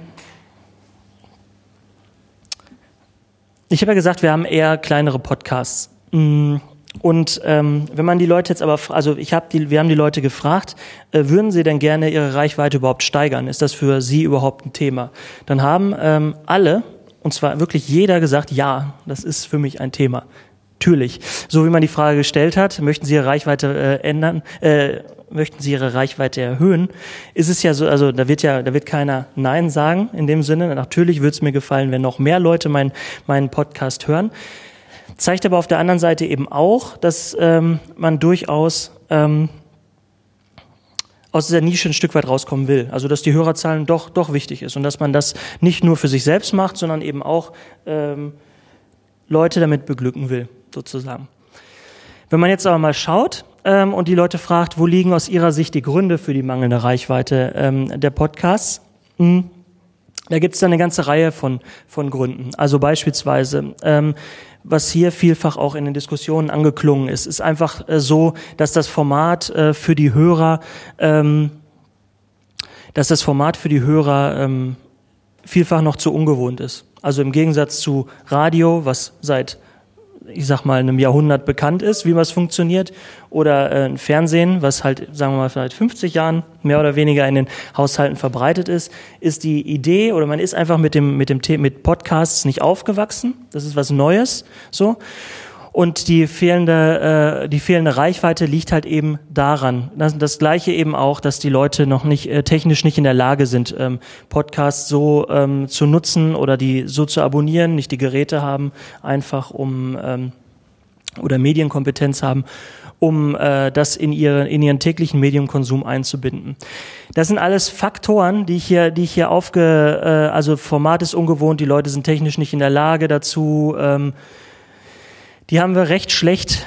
Ich habe ja gesagt, wir haben eher kleinere Podcasts. Und Und ähm, wenn man die Leute jetzt aber, also ich habe die, wir haben die Leute gefragt, äh, würden sie denn gerne ihre Reichweite überhaupt steigern? Ist das für sie überhaupt ein Thema? Dann haben ähm, alle, und zwar wirklich jeder gesagt, ja, das ist für mich ein Thema. Natürlich. So wie man die Frage gestellt hat, möchten Sie Ihre Reichweite äh, ändern, äh, möchten Sie Ihre Reichweite erhöhen, ist es ja so, also da wird ja, da wird keiner Nein sagen in dem Sinne. Natürlich würde es mir gefallen, wenn noch mehr Leute meinen meinen Podcast hören. Zeigt aber auf der anderen Seite eben auch, dass ähm, man durchaus ähm, aus dieser Nische ein Stück weit rauskommen will. Also dass die Hörerzahlen doch doch wichtig ist und dass man das nicht nur für sich selbst macht, sondern eben auch ähm, Leute damit beglücken will, sozusagen. Wenn man jetzt aber mal schaut ähm, und die Leute fragt, wo liegen aus ihrer Sicht die Gründe für die mangelnde Reichweite ähm, der Podcasts, hm, da gibt es dann eine ganze Reihe von von Gründen. Also beispielsweise, ähm, was hier vielfach auch in den Diskussionen angeklungen ist, ist einfach äh, so, dass das Format äh, für die Hörer, ähm, dass das Format für die Hörer ähm, vielfach noch zu ungewohnt ist. Also im Gegensatz zu Radio, was seit, ich sag mal, einem Jahrhundert bekannt ist, wie was funktioniert, oder äh, Fernsehen, was halt, sagen wir mal, seit fünfzig Jahren mehr oder weniger in den Haushalten verbreitet ist, ist die Idee, oder man ist einfach mit dem mit dem mit Podcasts nicht aufgewachsen. Das ist was Neues, so. Und die fehlende äh, die fehlende Reichweite liegt halt eben daran. Das, das Gleiche eben auch, dass die Leute noch nicht äh, technisch nicht in der Lage sind, ähm, Podcasts so ähm, zu nutzen oder die so zu abonnieren, nicht die Geräte haben, einfach um ähm, oder Medienkompetenz haben, um äh, das in ihre in ihren täglichen Mediumkonsum einzubinden. Das sind alles Faktoren, die ich hier die ich hier aufge äh, also Format ist ungewohnt, die Leute sind technisch nicht in der Lage dazu. Ähm, Die haben wir recht schlecht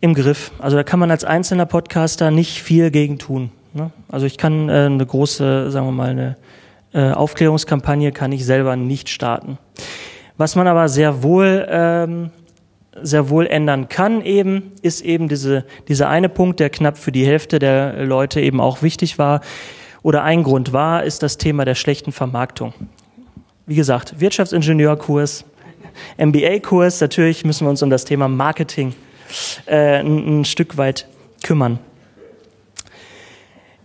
im Griff. Also da kann man als einzelner Podcaster nicht viel gegen tun, ne? Also ich kann äh, eine große, sagen wir mal, eine äh, Aufklärungskampagne kann ich selber nicht starten. Was man aber sehr wohl, ähm, sehr wohl ändern kann eben, ist eben diese, dieser eine Punkt, der knapp für die Hälfte der Leute eben auch wichtig war oder ein Grund war, ist das Thema der schlechten Vermarktung. Wie gesagt, Wirtschaftsingenieurkurs, M B A-Kurs, natürlich müssen wir uns um das Thema Marketing äh, ein, ein Stück weit kümmern.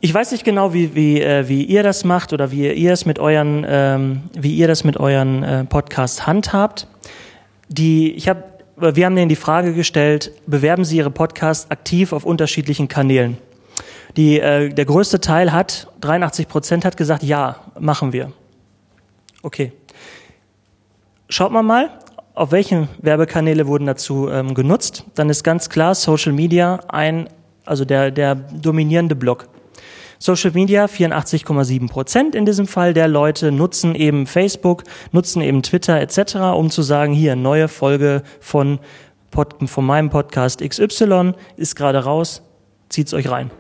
Ich weiß nicht genau, wie, wie, äh, wie ihr das macht oder wie ihr es mit euren, ähm, wie ihr das mit euren äh, Podcasts handhabt. Die, ich hab, wir haben denen die Frage gestellt: Bewerben Sie Ihre Podcasts aktiv auf unterschiedlichen Kanälen? Die, äh, der größte Teil hat, dreiundachtzig Prozent hat gesagt: Ja, machen wir. Okay. Schaut mal mal, auf welchen Werbekanäle wurden dazu ähm, genutzt. Dann ist ganz klar Social Media ein, also der, der dominierende Block. Social Media vierundachtzig Komma sieben Prozent in diesem Fall der Leute nutzen eben Facebook, nutzen eben Twitter et cetera, um zu sagen, hier, neue Folge von, Pod, von meinem Podcast X Y ist gerade raus, zieht's euch rein.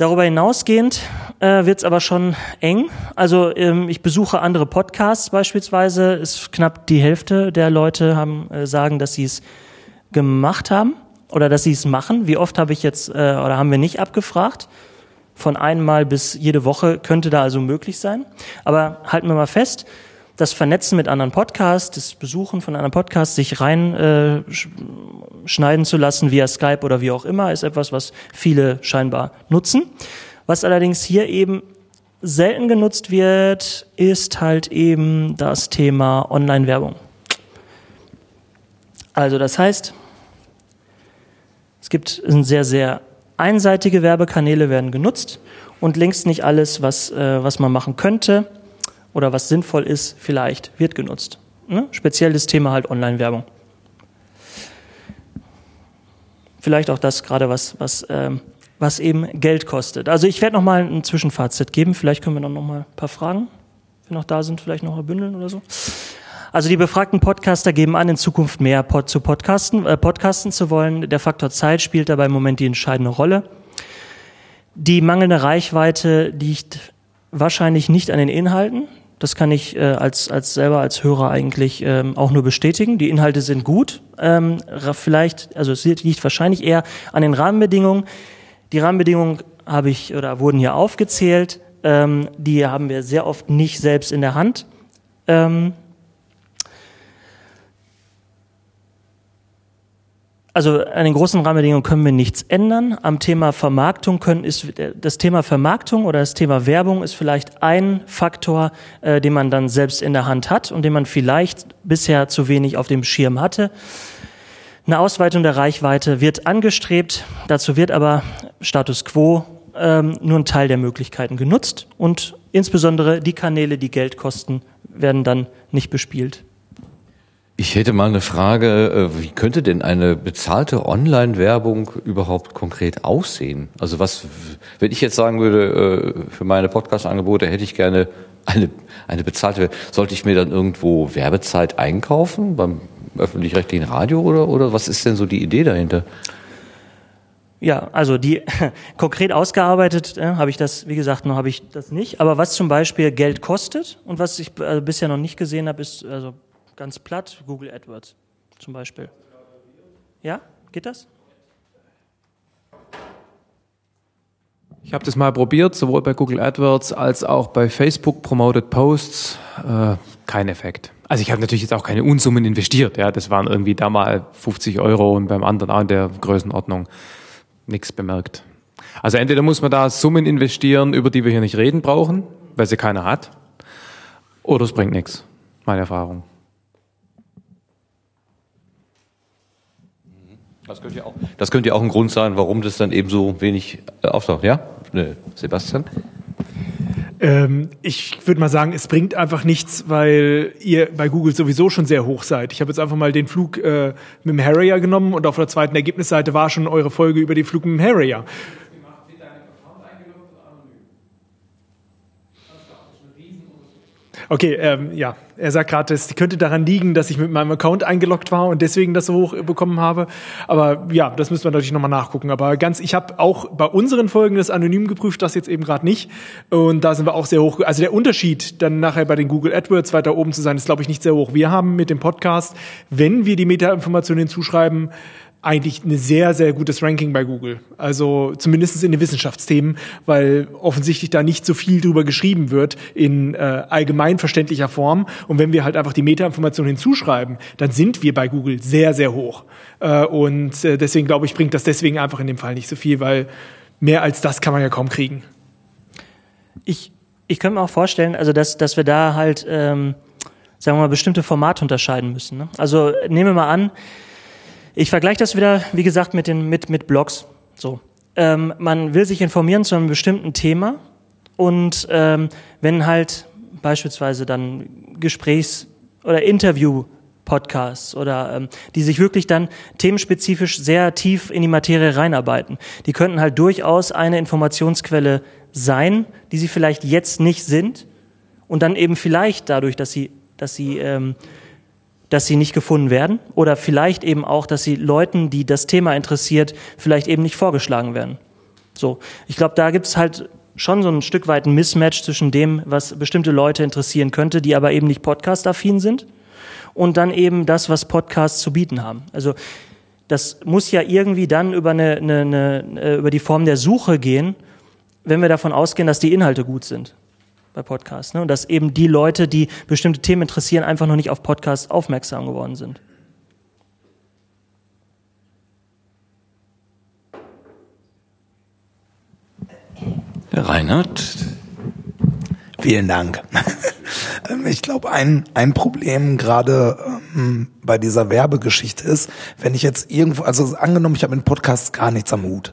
Darüber hinausgehend äh, wird es aber schon eng. Also ähm, ich besuche andere Podcasts beispielsweise. Ist knapp die Hälfte der Leute haben äh, sagen, dass sie es gemacht haben oder dass sie es machen. Wie oft habe ich jetzt äh, oder haben wir nicht abgefragt? Von einmal bis jede Woche könnte da also möglich sein. Aber halten wir mal fest, das Vernetzen mit anderen Podcasts, das Besuchen von anderen Podcasts, sich rein äh, schneiden zu lassen via Skype oder wie auch immer, ist etwas, was viele scheinbar nutzen. Was allerdings hier eben selten genutzt wird, ist halt eben das Thema Online-Werbung. Also das heißt, es gibt sehr, sehr einseitige Werbekanäle werden genutzt und längst nicht alles, was, äh, was man machen könnte oder was sinnvoll ist, vielleicht wird genutzt. Ne? Speziell das Thema halt Online-Werbung. Vielleicht auch das gerade, was, was, ähm, was eben Geld kostet. Also ich werde nochmal ein Zwischenfazit geben. Vielleicht können wir noch, noch mal ein paar Fragen, wenn noch da sind, vielleicht noch bündeln oder so. Also die befragten Podcaster geben an, in Zukunft mehr Pod zu podcasten, äh, podcasten zu wollen. Der Faktor Zeit spielt dabei im Moment die entscheidende Rolle. Die mangelnde Reichweite liegt wahrscheinlich nicht an den Inhalten. Das kann ich äh, als als selber als Hörer eigentlich ähm, auch nur bestätigen. Die Inhalte sind gut. Ähm, vielleicht, also es liegt wahrscheinlich eher an den Rahmenbedingungen. Die Rahmenbedingungen habe ich oder wurden hier aufgezählt. Ähm, die haben wir sehr oft nicht selbst in der Hand. Ähm, Also an den großen Rahmenbedingungen können wir nichts ändern. Am Thema Vermarktung können ist das Thema Vermarktung oder das Thema Werbung ist vielleicht ein Faktor, äh, den man dann selbst in der Hand hat und den man vielleicht bisher zu wenig auf dem Schirm hatte. Eine Ausweitung der Reichweite wird angestrebt. Dazu wird aber Status quo ähm, nur ein Teil der Möglichkeiten genutzt und insbesondere die Kanäle, die Geld kosten, werden dann nicht bespielt. Ich hätte mal eine Frage, wie könnte denn eine bezahlte Online-Werbung überhaupt konkret aussehen? Also was, wenn ich jetzt sagen würde, für meine Podcast-Angebote hätte ich gerne eine, eine bezahlte Werbung, sollte ich mir dann irgendwo Werbezeit einkaufen beim öffentlich-rechtlichen Radio oder, oder was ist denn so die Idee dahinter? Ja, also die konkret ausgearbeitet äh, habe ich das, wie gesagt, noch habe ich das nicht. Aber was zum Beispiel Geld kostet und was ich äh, bisher noch nicht gesehen habe, ist also ganz platt Google AdWords zum Beispiel. Ja, geht das? Ich habe das mal probiert, sowohl bei Google AdWords als auch bei Facebook Promoted Posts. Äh, kein Effekt. Also ich habe natürlich jetzt auch keine Unsummen investiert. Ja, das waren irgendwie da mal fünfzig Euro und beim anderen auch in der Größenordnung. Nichts bemerkt. Also entweder muss man da Summen investieren, über die wir hier nicht reden brauchen, weil sie keiner hat, oder es bringt nichts, meine Erfahrung. Das könnte ja auch, das könnte ja auch ein Grund sein, warum das dann eben so wenig auftaucht, ja? Sebastian? Ähm, ich würde mal sagen, es bringt einfach nichts, weil ihr bei Google sowieso schon sehr hoch seid. Ich habe jetzt einfach mal den Flug äh, mit dem Harrier genommen und auf der zweiten Ergebnisseite war schon eure Folge über den Flug mit dem Harrier. Okay, ähm, ja, er sagt gerade, es könnte daran liegen, dass ich mit meinem Account eingeloggt war und deswegen das so hoch bekommen habe. Aber ja, das müssen wir natürlich nochmal nachgucken. Aber ganz, ich habe auch bei unseren Folgen das anonym geprüft, das jetzt eben gerade nicht. Und da sind wir auch sehr hoch. Also der Unterschied, dann nachher bei den Google AdWords weiter oben zu sein, ist, glaube ich, nicht sehr hoch. Wir haben mit dem Podcast, wenn wir die Meta-Informationen hinzuschreiben, eigentlich ein sehr, sehr gutes Ranking bei Google. Also zumindest in den Wissenschaftsthemen, weil offensichtlich da nicht so viel drüber geschrieben wird in äh, allgemein verständlicher Form. Und wenn wir halt einfach die Meta-Information hinzuschreiben, dann sind wir bei Google sehr, sehr hoch. Äh, und äh, deswegen, glaube ich, bringt das deswegen einfach in dem Fall nicht so viel, weil mehr als das kann man ja kaum kriegen. Ich, ich könnte mir auch vorstellen, also dass, dass wir da halt, ähm, sagen wir mal, bestimmte Formate unterscheiden müssen. Ne? Also nehmen wir mal an, ich vergleiche das wieder, wie gesagt, mit den mit mit Blogs. So, ähm, man will sich informieren zu einem bestimmten Thema und ähm, wenn halt beispielsweise dann Gesprächs- oder Interview-Podcasts oder ähm, die sich wirklich dann themenspezifisch sehr tief in die Materie reinarbeiten, die könnten halt durchaus eine Informationsquelle sein, die sie vielleicht jetzt nicht sind und dann eben vielleicht dadurch, dass sie dass sie ähm, dass sie nicht gefunden werden oder vielleicht eben auch, dass sie Leuten, die das Thema interessiert, vielleicht eben nicht vorgeschlagen werden. So, ich glaube, da gibt's halt schon so ein Stück weit ein Mismatch zwischen dem, was bestimmte Leute interessieren könnte, die aber eben nicht podcast-affin sind und dann eben das, was Podcasts zu bieten haben. Also das muss ja irgendwie dann über, eine, eine, eine, über die Form der Suche gehen, wenn wir davon ausgehen, dass die Inhalte gut sind. Bei Podcasts, ne? Und dass eben die Leute, die bestimmte Themen interessieren, einfach noch nicht auf Podcasts aufmerksam geworden sind. Herr Reinhardt. Vielen Dank. Ich glaube, ein, ein Problem gerade ähm, bei dieser Werbegeschichte ist, wenn ich jetzt irgendwo, also angenommen, ich habe mit Podcasts gar nichts am Hut.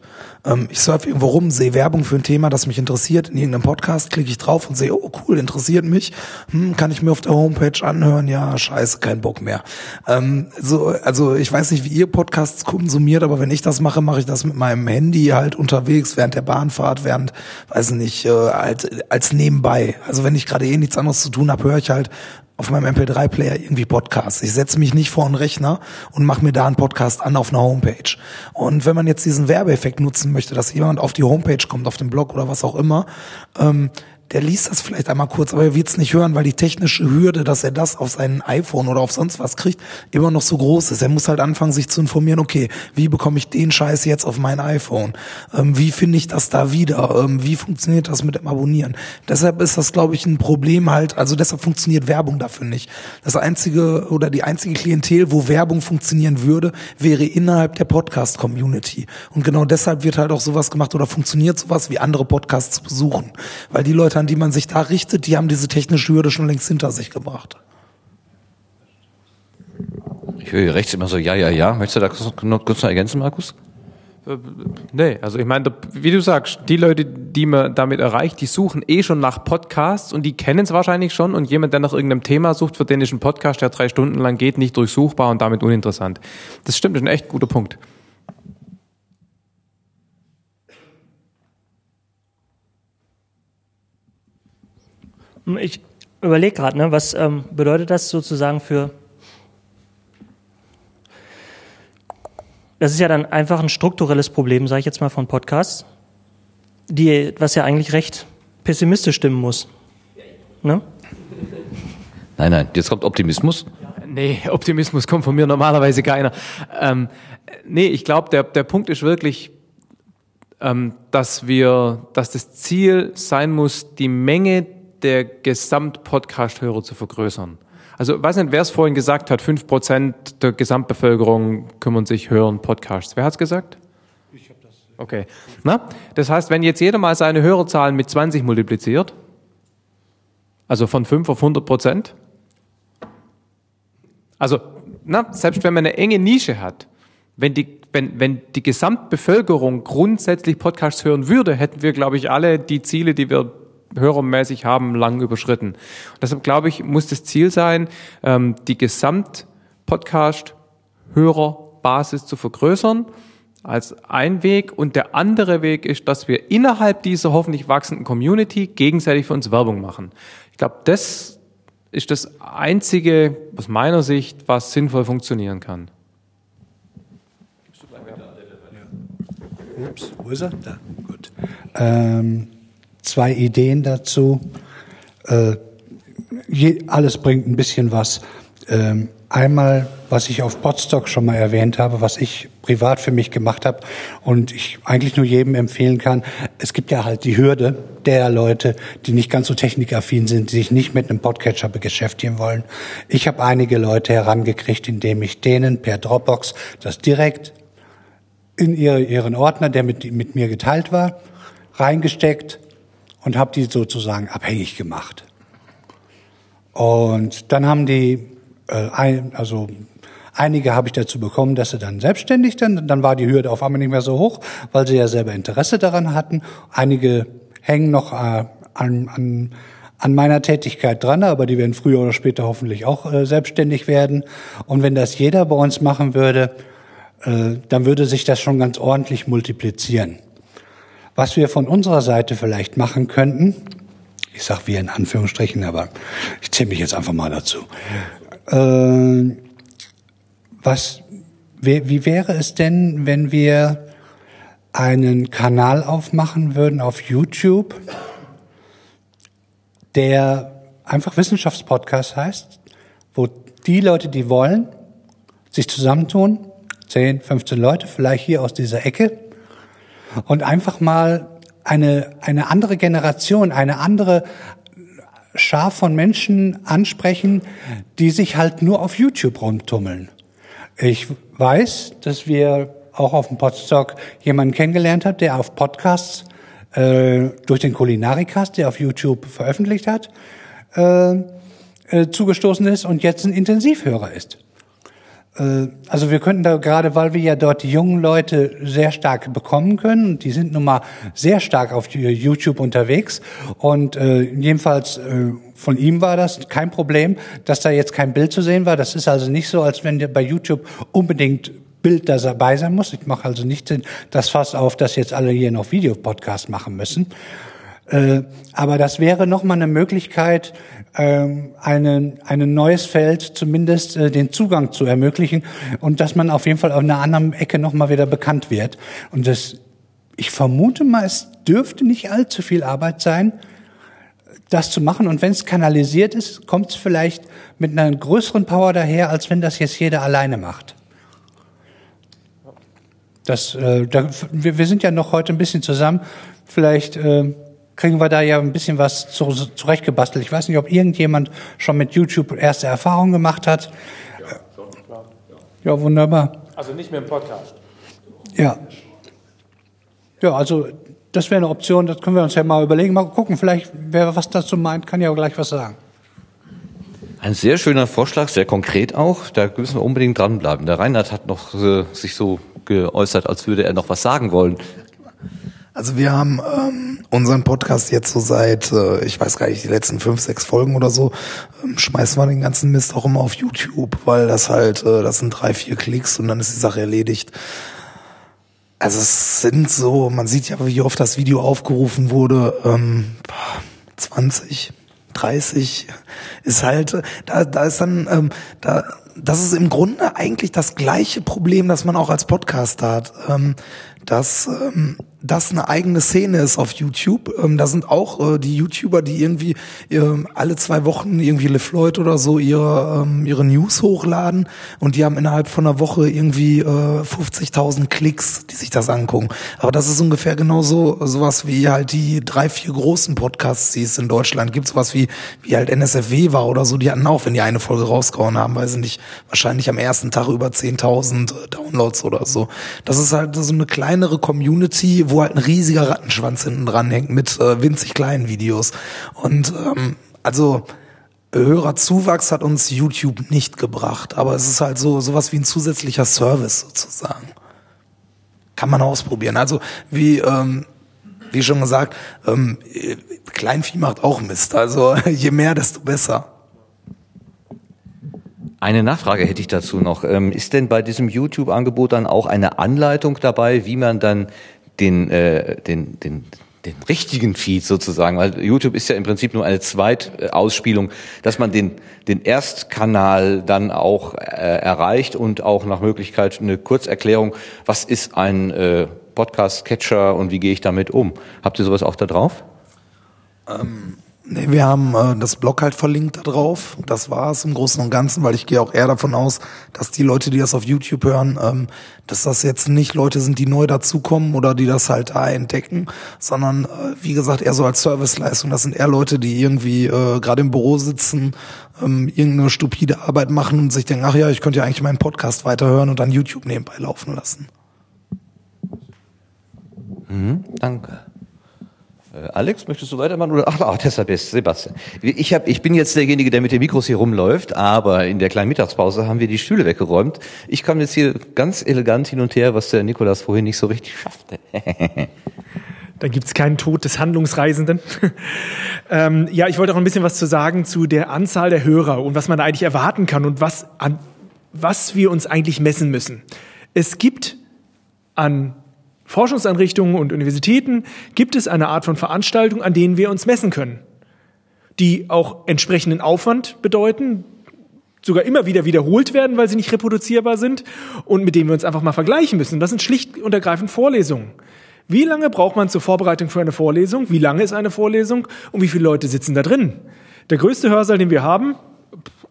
Ich surfe irgendwo rum, sehe Werbung für ein Thema, das mich interessiert, in irgendeinem Podcast, klicke ich drauf und sehe, oh cool, interessiert mich, hm, kann ich mir auf der Homepage anhören, ja, scheiße, kein Bock mehr. Ähm, so, also ich weiß nicht, wie ihr Podcasts konsumiert, aber wenn ich das mache, mache ich das mit meinem Handy halt unterwegs, während der Bahnfahrt, während, weiß nicht, äh, als, als nebenbei. Also wenn ich gerade eh nichts anderes zu tun habe, höre ich halt auf meinem M P drei Player irgendwie Podcasts. Ich setze mich nicht vor einen Rechner und mache mir da einen Podcast an auf einer Homepage. Und wenn man jetzt diesen Werbeeffekt nutzen möchte, dass jemand auf die Homepage kommt, auf den Blog oder was auch immer, ähm, der liest das vielleicht einmal kurz, aber er wird es nicht hören, weil die technische Hürde, dass er das auf sein iPhone oder auf sonst was kriegt, immer noch so groß ist. Er muss halt anfangen, sich zu informieren, okay, wie bekomme ich den Scheiß jetzt auf mein iPhone? Ähm, wie finde ich das da wieder? Ähm, wie funktioniert das mit dem Abonnieren? Deshalb ist das, glaube ich, ein Problem halt, also deshalb funktioniert Werbung dafür nicht. Das einzige oder die einzige Klientel, wo Werbung funktionieren würde, wäre innerhalb der Podcast-Community. Und genau deshalb wird halt auch sowas gemacht oder funktioniert sowas, wie andere Podcasts zu besuchen. Weil die Leute, an die man sich da richtet, die haben diese technische Hürde schon längst hinter sich gebracht. Ich höre hier rechts immer so, ja, ja, ja. Möchtest du da kurz noch, kurz noch ergänzen, Markus? Äh, nee, also ich meine, wie du sagst, die Leute, die man damit erreicht, die suchen eh schon nach Podcasts und die kennen es wahrscheinlich schon, und jemand, der nach irgendeinem Thema sucht, für den ist ein Podcast, der drei Stunden lang geht, nicht durchsuchbar und damit uninteressant. Das stimmt, das ist ein echt guter Punkt. Ich überlege gerade, ne, was ähm, bedeutet das sozusagen für... Das ist ja dann einfach ein strukturelles Problem, sage ich jetzt mal, von Podcasts, die, was ja eigentlich recht pessimistisch stimmen muss. Ne? Nein, nein, jetzt kommt Optimismus. Nee, Optimismus kommt von mir normalerweise keiner. Ähm, nee, ich glaube, der, der Punkt ist wirklich... dass wir, dass das Ziel sein muss, die Menge der Gesamt-Podcast-Hörer zu vergrößern. Also, weiß nicht, wer es vorhin gesagt hat, fünf Prozent der Gesamtbevölkerung kümmern sich, hören Podcasts. Wer hat's gesagt? Ich habe das. Okay. Na, das heißt, wenn jetzt jeder mal seine Hörerzahlen mit zwanzig multipliziert, also von fünf auf hundert Prozent, also, na, selbst wenn man eine enge Nische hat, wenn die Wenn, wenn die Gesamtbevölkerung grundsätzlich Podcasts hören würde, hätten wir, glaube ich, alle die Ziele, die wir hörermäßig haben, lang überschritten. Und deshalb, glaube ich, muss das Ziel sein, die Gesamt-Podcast-Hörerbasis zu vergrößern als ein Weg. Und der andere Weg ist, dass wir innerhalb dieser hoffentlich wachsenden Community gegenseitig für uns Werbung machen. Ich glaube, das ist das Einzige, aus meiner Sicht, was sinnvoll funktionieren kann. Ups, wo ist er? Da, gut. Ähm, zwei Ideen dazu. Äh, je, alles bringt ein bisschen was. Ähm, einmal, was ich auf Podstock schon mal erwähnt habe, was ich privat für mich gemacht habe und ich eigentlich nur jedem empfehlen kann, es gibt ja halt die Hürde der Leute, die nicht ganz so technikaffin sind, die sich nicht mit einem Podcatcher beschäftigen wollen. Ich habe einige Leute herangekriegt, indem ich denen per Dropbox das direkt in ihre, ihren Ordner, der mit, mit mir geteilt war, reingesteckt und habe die sozusagen abhängig gemacht. Und dann haben die, äh, ein, also einige habe ich dazu bekommen, dass sie dann selbstständig, dann, dann war die Hürde auf einmal nicht mehr so hoch, weil sie ja selber Interesse daran hatten. Einige hängen noch äh, an, an, an meiner Tätigkeit dran, aber die werden früher oder später hoffentlich auch äh, selbstständig werden. Und wenn das jeder bei uns machen würde, dann würde sich das schon ganz ordentlich multiplizieren. Was wir von unserer Seite vielleicht machen könnten, ich sage wir in Anführungsstrichen, aber ich zähle mich jetzt einfach mal dazu. Äh, was, wie, wie wäre es denn, wenn wir einen Kanal aufmachen würden auf YouTube, der einfach Wissenschaftspodcast heißt, wo die Leute, die wollen, sich zusammentun, zehn, fünfzehn Leute, vielleicht hier aus dieser Ecke, und einfach mal eine eine andere Generation, eine andere Schar von Menschen ansprechen, die sich halt nur auf YouTube rumtummeln. Ich weiß, dass wir auch auf dem Podstock jemanden kennengelernt haben, der auf Podcasts äh, durch den Kulinarikast, der auf YouTube veröffentlicht hat, äh, äh, zugestoßen ist und jetzt ein Intensivhörer ist. Also wir könnten da gerade, weil wir ja dort die jungen Leute sehr stark bekommen können, und die sind nun mal sehr stark auf YouTube unterwegs, und äh, jedenfalls äh, von ihm war das kein Problem, dass da jetzt kein Bild zu sehen war. Das ist also nicht so, als wenn bei YouTube unbedingt Bild da dabei sein muss. Ich mache also nicht das Fass auf, dass jetzt alle hier noch Videopodcasts machen müssen. Äh, aber das wäre nochmal eine Möglichkeit, ähm, einen, ein neues Feld zumindest äh, den Zugang zu ermöglichen, und dass man auf jeden Fall auf einer anderen Ecke nochmal wieder bekannt wird. Und das, ich vermute mal, es dürfte nicht allzu viel Arbeit sein, das zu machen. Und wenn es kanalisiert ist, kommt es vielleicht mit einer größeren Power daher, als wenn das jetzt jeder alleine macht. Das, äh, da, wir, wir sind ja noch heute ein bisschen zusammen. Vielleicht äh, kriegen wir da ja ein bisschen was zu, zurechtgebastelt. Ich weiß nicht, ob irgendjemand schon mit YouTube erste Erfahrungen gemacht hat. Ja, schon klar. Ja. Ja, wunderbar. Also nicht mit dem Podcast. Ja. Ja, also das wäre eine Option, das können wir uns ja mal überlegen. Mal gucken, vielleicht wer was dazu meint, kann ja auch gleich was sagen. Ein sehr schöner Vorschlag, sehr konkret auch. Da müssen wir unbedingt dranbleiben. Der Reinhard hat noch äh, sich so geäußert, als würde er noch was sagen wollen. Also wir haben ähm, unseren Podcast jetzt so seit, äh, ich weiß gar nicht, die letzten fünf, sechs Folgen oder so, ähm, schmeißen wir den ganzen Mist auch immer auf YouTube, weil das halt, äh, das sind drei, vier Klicks und dann ist die Sache erledigt. Also es sind so, man sieht ja, wie oft das Video aufgerufen wurde, ähm, zwanzig, dreißig ist halt, da, da ist dann, ähm, da, das ist im Grunde eigentlich das gleiche Problem, das man auch als Podcaster hat, ähm, dass ähm, das eine eigene Szene ist auf YouTube. Ähm, da sind auch äh, die YouTuber, die irgendwie ähm, alle zwei Wochen irgendwie LeFloid oder so ihre ähm, ihre News hochladen und die haben innerhalb von einer Woche irgendwie äh, fünfzigtausend Klicks, die sich das angucken. Aber das ist ungefähr genauso sowas wie halt die drei, vier großen Podcasts, die es in Deutschland gibt. Sowas wie wie halt N S F W war oder so, die hatten auch, wenn die eine Folge rausgehauen haben, weiß ich nicht, wahrscheinlich am ersten Tag über zehntausend Downloads oder so. Das ist halt so eine kleinere Community, wo wo halt ein riesiger Rattenschwanz hinten dran hängt mit äh, winzig kleinen Videos. Und ähm, also Hörerzuwachs hat uns YouTube nicht gebracht, aber es ist halt so sowas wie ein zusätzlicher Service sozusagen. Kann man ausprobieren. Also wie ähm, wie schon gesagt, ähm, Kleinvieh macht auch Mist. Also je mehr, desto besser. Eine Nachfrage hätte ich dazu noch. Ähm, ist denn bei diesem YouTube-Angebot dann auch eine Anleitung dabei, wie man dann den, äh, den, den, den richtigen Feed sozusagen, weil YouTube ist ja im Prinzip nur eine Zweitausspielung, dass man den, den Erstkanal dann auch äh, erreicht und auch nach Möglichkeit eine Kurzerklärung, was ist ein äh, Podcast-Catcher und wie gehe ich damit um? Habt ihr sowas auch da drauf? Ähm. Nee, wir haben äh, das Blog halt verlinkt da drauf. Das war es im Großen und Ganzen, weil ich gehe auch eher davon aus, dass die Leute, die das auf YouTube hören, ähm, dass das jetzt nicht Leute sind, die neu dazukommen oder die das halt da entdecken, sondern äh, wie gesagt eher so als Serviceleistung. Das sind eher Leute, die irgendwie äh, gerade im Büro sitzen, ähm, irgendeine stupide Arbeit machen und sich denken, ach ja, ich könnte ja eigentlich meinen Podcast weiterhören und dann YouTube nebenbei laufen lassen. Mhm, danke. Alex, möchtest du weitermachen? Oder? Ach, ach, deshalb ist Sebastian. Ich, hab, ich bin jetzt derjenige, der mit den Mikros hier rumläuft, aber in der kleinen Mittagspause haben wir die Stühle weggeräumt. Ich komme jetzt hier ganz elegant hin und her, was der Nikolas vorhin nicht so richtig schaffte. Da gibt's keinen Tod des Handlungsreisenden. ähm, ja, ich wollte auch ein bisschen was zu sagen zu der Anzahl der Hörer und was man da eigentlich erwarten kann und was, an, was wir uns eigentlich messen müssen. Es gibt an Forschungseinrichtungen und Universitäten gibt es eine Art von Veranstaltung, an denen wir uns messen können, die auch entsprechenden Aufwand bedeuten, sogar immer wieder wiederholt werden, weil sie nicht reproduzierbar sind und mit denen wir uns einfach mal vergleichen müssen. Das sind schlicht und ergreifend Vorlesungen. Wie lange braucht man zur Vorbereitung für eine Vorlesung? Wie lange ist eine Vorlesung? Und wie viele Leute sitzen da drin? Der größte Hörsaal, den wir haben,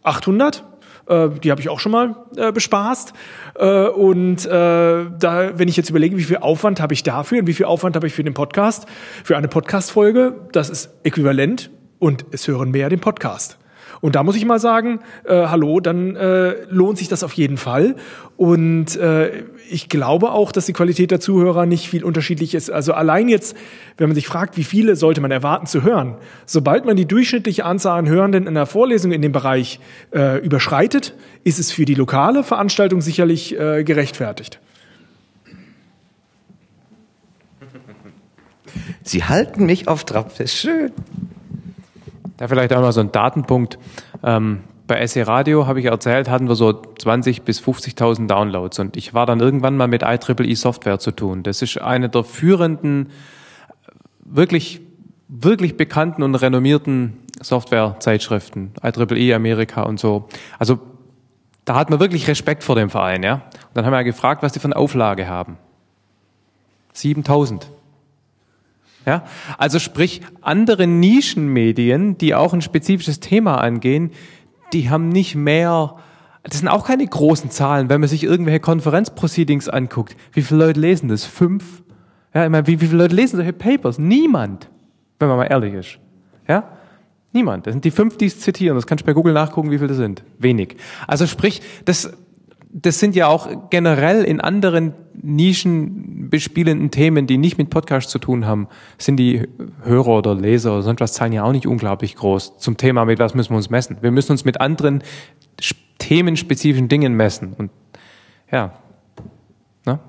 achthundert. Die habe ich auch schon mal äh, bespaßt. Äh, und äh, da, wenn ich jetzt überlege, wie viel Aufwand habe ich dafür und wie viel Aufwand habe ich für den Podcast, für eine Podcast-Folge, das ist äquivalent und es hören mehr den Podcast. Und da muss ich mal sagen, äh, hallo, dann äh, lohnt sich das auf jeden Fall. Und äh, ich glaube auch, dass die Qualität der Zuhörer nicht viel unterschiedlich ist. Also allein jetzt, wenn man sich fragt, wie viele sollte man erwarten zu hören, sobald man die durchschnittliche Anzahl an Hörenden in der Vorlesung in dem Bereich äh, überschreitet, ist es für die lokale Veranstaltung sicherlich äh, gerechtfertigt. Sie halten mich auf Trab fest. Schön. Da vielleicht einmal so ein Datenpunkt. Ähm, bei S E Radio, habe ich erzählt, hatten wir so zwanzigtausend bis fünfzigtausend Downloads. Und ich war dann irgendwann mal mit I E E E Software zu tun. Das ist eine der führenden, wirklich, wirklich bekannten und renommierten Software-Zeitschriften. I E E E Amerika und so. Also da hat man wirklich Respekt vor dem Verein. Ja? Und dann haben wir ja gefragt, was die für eine Auflage haben. siebentausend. Ja? Also sprich, andere Nischenmedien, die auch ein spezifisches Thema angehen, die haben nicht mehr, das sind auch keine großen Zahlen, wenn man sich irgendwelche Konferenzproceedings anguckt. Wie viele Leute lesen das? Fünf? Ja, ich meine, wie, wie viele Leute lesen solche Papers? Niemand, wenn man mal ehrlich ist. Ja? Niemand. Das sind die fünf, die es zitieren. Das kannst du bei Google nachgucken, wie viele das sind. Wenig. Also sprich, das, das sind ja auch generell in anderen Nischen bespielenden Themen, die nicht mit Podcasts zu tun haben, sind die Hörer oder Leser oder sonst was Zahlen ja auch nicht unglaublich groß. Zum Thema, mit was müssen wir uns messen? Wir müssen uns mit anderen themenspezifischen Dingen messen. Und ja. Na?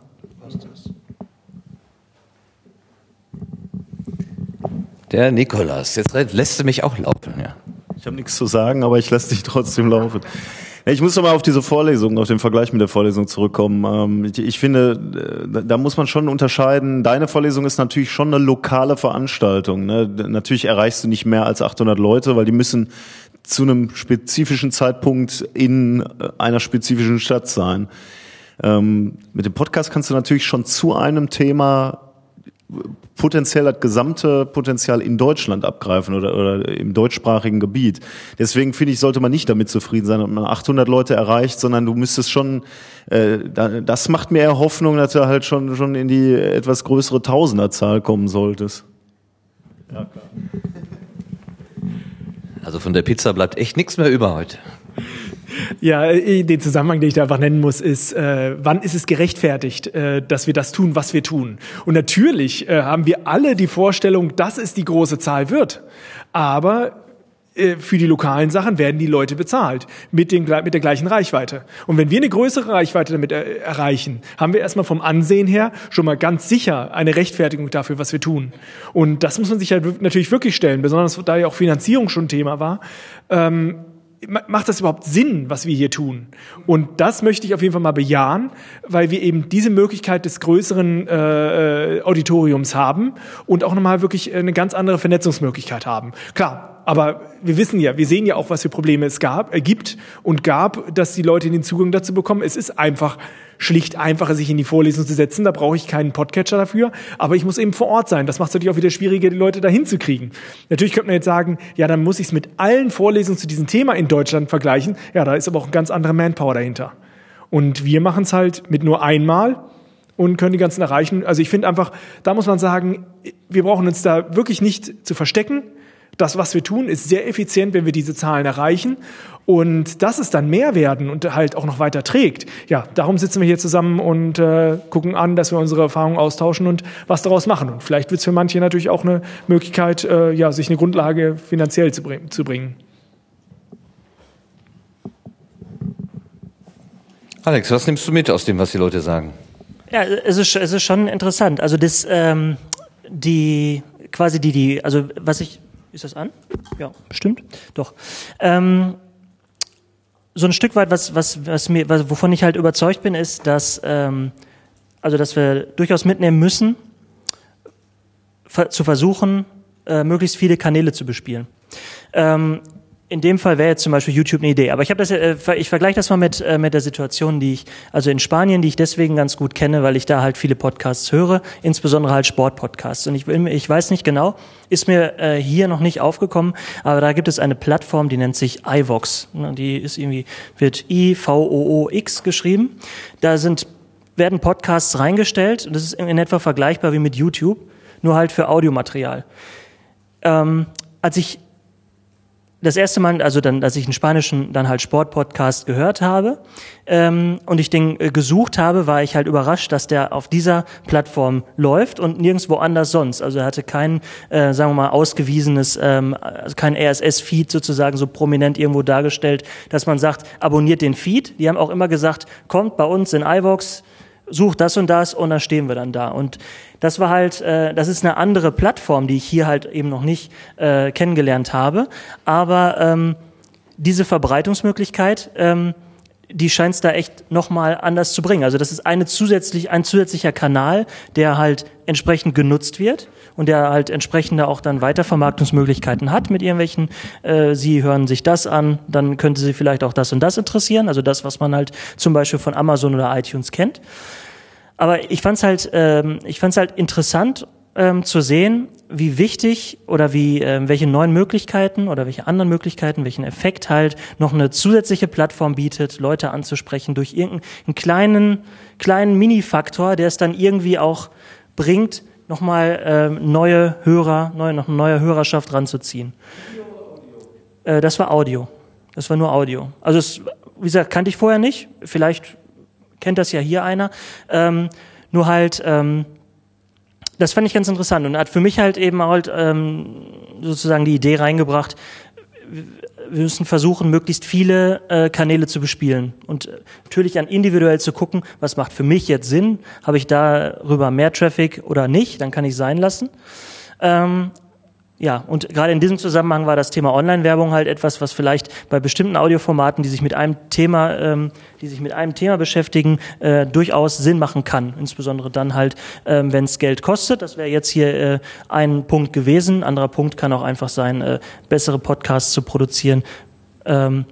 Der Nikolas, jetzt lässt du mich auch laufen. Ja. Ich habe nichts zu sagen, aber ich lasse dich trotzdem laufen. Ich muss nochmal auf diese Vorlesung, auf den Vergleich mit der Vorlesung zurückkommen. Ich finde, da muss man schon unterscheiden. Deine Vorlesung ist natürlich schon eine lokale Veranstaltung. Natürlich erreichst du nicht mehr als achthundert Leute, weil die müssen zu einem spezifischen Zeitpunkt in einer spezifischen Stadt sein. Mit dem Podcast kannst du natürlich schon zu einem Thema potenziell das gesamte Potenzial in Deutschland abgreifen oder, oder im deutschsprachigen Gebiet. Deswegen finde ich, sollte man nicht damit zufrieden sein, dass man achthundert Leute erreicht, sondern du müsstest schon, äh, das macht mir eher Hoffnung, dass du halt schon, schon in die etwas größere Tausenderzahl kommen solltest. Ja, klar. Also von der Pizza bleibt echt nichts mehr über heute. Ja, den Zusammenhang, den ich da einfach nennen muss, ist, äh, wann ist es gerechtfertigt, äh, dass wir das tun, was wir tun? Und natürlich äh, haben wir alle die Vorstellung, dass es die große Zahl wird. Aber äh, für die lokalen Sachen werden die Leute bezahlt mit, den, mit der gleichen Reichweite. Und wenn wir eine größere Reichweite damit er- erreichen, haben wir erstmal vom Ansehen her schon mal ganz sicher eine Rechtfertigung dafür, was wir tun. Und das muss man sich ja w- natürlich wirklich stellen, besonders da ja auch Finanzierung schon Thema war. Ähm, Macht das überhaupt Sinn, was wir hier tun? Und das möchte ich auf jeden Fall mal bejahen, weil wir eben diese Möglichkeit des größeren äh, Auditoriums haben und auch nochmal wirklich eine ganz andere Vernetzungsmöglichkeit haben. Klar, aber wir wissen ja, wir sehen ja auch, was für Probleme es gab, äh, gibt und gab, dass die Leute den Zugang dazu bekommen. Es ist einfach schlicht einfacher, sich in die Vorlesung zu setzen. Da brauche ich keinen Podcatcher dafür. Aber ich muss eben vor Ort sein. Das macht es natürlich auch wieder schwieriger, die Leute da hinzukriegen. Natürlich könnte man jetzt sagen, ja, dann muss ich es mit allen Vorlesungen zu diesem Thema in Deutschland vergleichen. Ja, da ist aber auch ein ganz anderer Manpower dahinter. Und wir machen es halt mit nur einmal und können die ganzen erreichen. Also ich finde einfach, da muss man sagen, wir brauchen uns da wirklich nicht zu verstecken. Das, was wir tun, ist sehr effizient, wenn wir diese Zahlen erreichen. Und dass es dann mehr werden und halt auch noch weiter trägt, ja, darum sitzen wir hier zusammen und äh, gucken an, dass wir unsere Erfahrungen austauschen und was daraus machen. Und vielleicht wird es für manche natürlich auch eine Möglichkeit, äh, ja, sich eine Grundlage finanziell zu, bring- zu bringen. Alex, was nimmst du mit aus dem, was die Leute sagen? Ja, es ist, es ist schon interessant. Also das, ähm, die, quasi die, die, also was ich, ist das an? Ja, bestimmt. Doch. Ähm, so ein Stück weit, was, was, was mir, was, wovon ich halt überzeugt bin, ist, dass, ähm, also, dass wir durchaus mitnehmen müssen, ver- zu versuchen, äh, möglichst viele Kanäle zu bespielen. Ähm, in dem Fall wäre jetzt zum Beispiel YouTube eine Idee. Aber ich habe das, äh, ich vergleiche das mal mit, äh, mit der Situation, die ich, also in Spanien, die ich deswegen ganz gut kenne, weil ich da halt viele Podcasts höre, insbesondere halt Sportpodcasts. Und ich will, ich weiß nicht genau, ist mir äh, hier noch nicht aufgekommen, aber da gibt es eine Plattform, die nennt sich iVOOX. Die ist irgendwie, wird I V O O X geschrieben. Da sind, werden Podcasts reingestellt und das ist in etwa vergleichbar wie mit YouTube, nur halt für Audiomaterial. Ähm, als ich das erste Mal, also dann, dass ich einen spanischen dann halt Sportpodcast gehört habe ähm, und ich den äh, gesucht habe, war ich halt überrascht, dass der auf dieser Plattform läuft und nirgendwo anders sonst. Also er hatte kein, äh, sagen wir mal, ausgewiesenes, ähm, also kein R S S-Feed sozusagen so prominent irgendwo dargestellt, dass man sagt, abonniert den Feed. Die haben auch immer gesagt, kommt bei uns in iVOOX, sucht das und das und dann stehen wir dann da. Und das war halt, äh, das ist eine andere Plattform, die ich hier halt eben noch nicht äh, kennengelernt habe. Aber ähm, diese Verbreitungsmöglichkeit, ähm, die scheint es da echt nochmal anders zu bringen. Also das ist eine zusätzlich, ein zusätzlicher Kanal, der halt entsprechend genutzt wird und der halt entsprechend auch dann Weitervermarktungsmöglichkeiten hat mit irgendwelchen, äh, Sie hören sich das an, dann könnte Sie vielleicht auch das und das interessieren. Also das, was man halt zum Beispiel von Amazon oder iTunes kennt. Aber ich fand's halt, ähm, ich fand's halt interessant ähm, zu sehen, wie wichtig oder wie ähm, welche neuen Möglichkeiten oder welche anderen Möglichkeiten, welchen Effekt halt noch eine zusätzliche Plattform bietet, Leute anzusprechen durch irgendeinen kleinen, kleinen Mini-Faktor, der es dann irgendwie auch bringt, nochmal ähm, neue Hörer, neue, noch eine neue Hörerschaft ranzuziehen. Äh, das war Audio. Das war nur Audio. Also es, wie gesagt, kannte ich vorher nicht. Vielleicht kennt das ja hier einer. Ähm, nur halt... Ähm, Das fand ich ganz interessant und hat für mich halt eben halt ähm, sozusagen die Idee reingebracht, wir müssen versuchen, möglichst viele äh, Kanäle zu bespielen und natürlich dann individuell zu gucken, was macht für mich jetzt Sinn, habe ich darüber mehr Traffic oder nicht, dann kann ich sein lassen. Ähm, ja, und gerade in diesem Zusammenhang war das Thema Online-Werbung halt etwas, was vielleicht bei bestimmten Audioformaten, die sich mit einem Thema, ähm, die sich mit einem Thema beschäftigen, äh, durchaus Sinn machen kann. Insbesondere dann halt, ähm, wenn es Geld kostet. Das wäre jetzt hier äh, ein Punkt gewesen. Ein anderer Punkt kann auch einfach sein, äh, bessere Podcasts zu produzieren, ähm,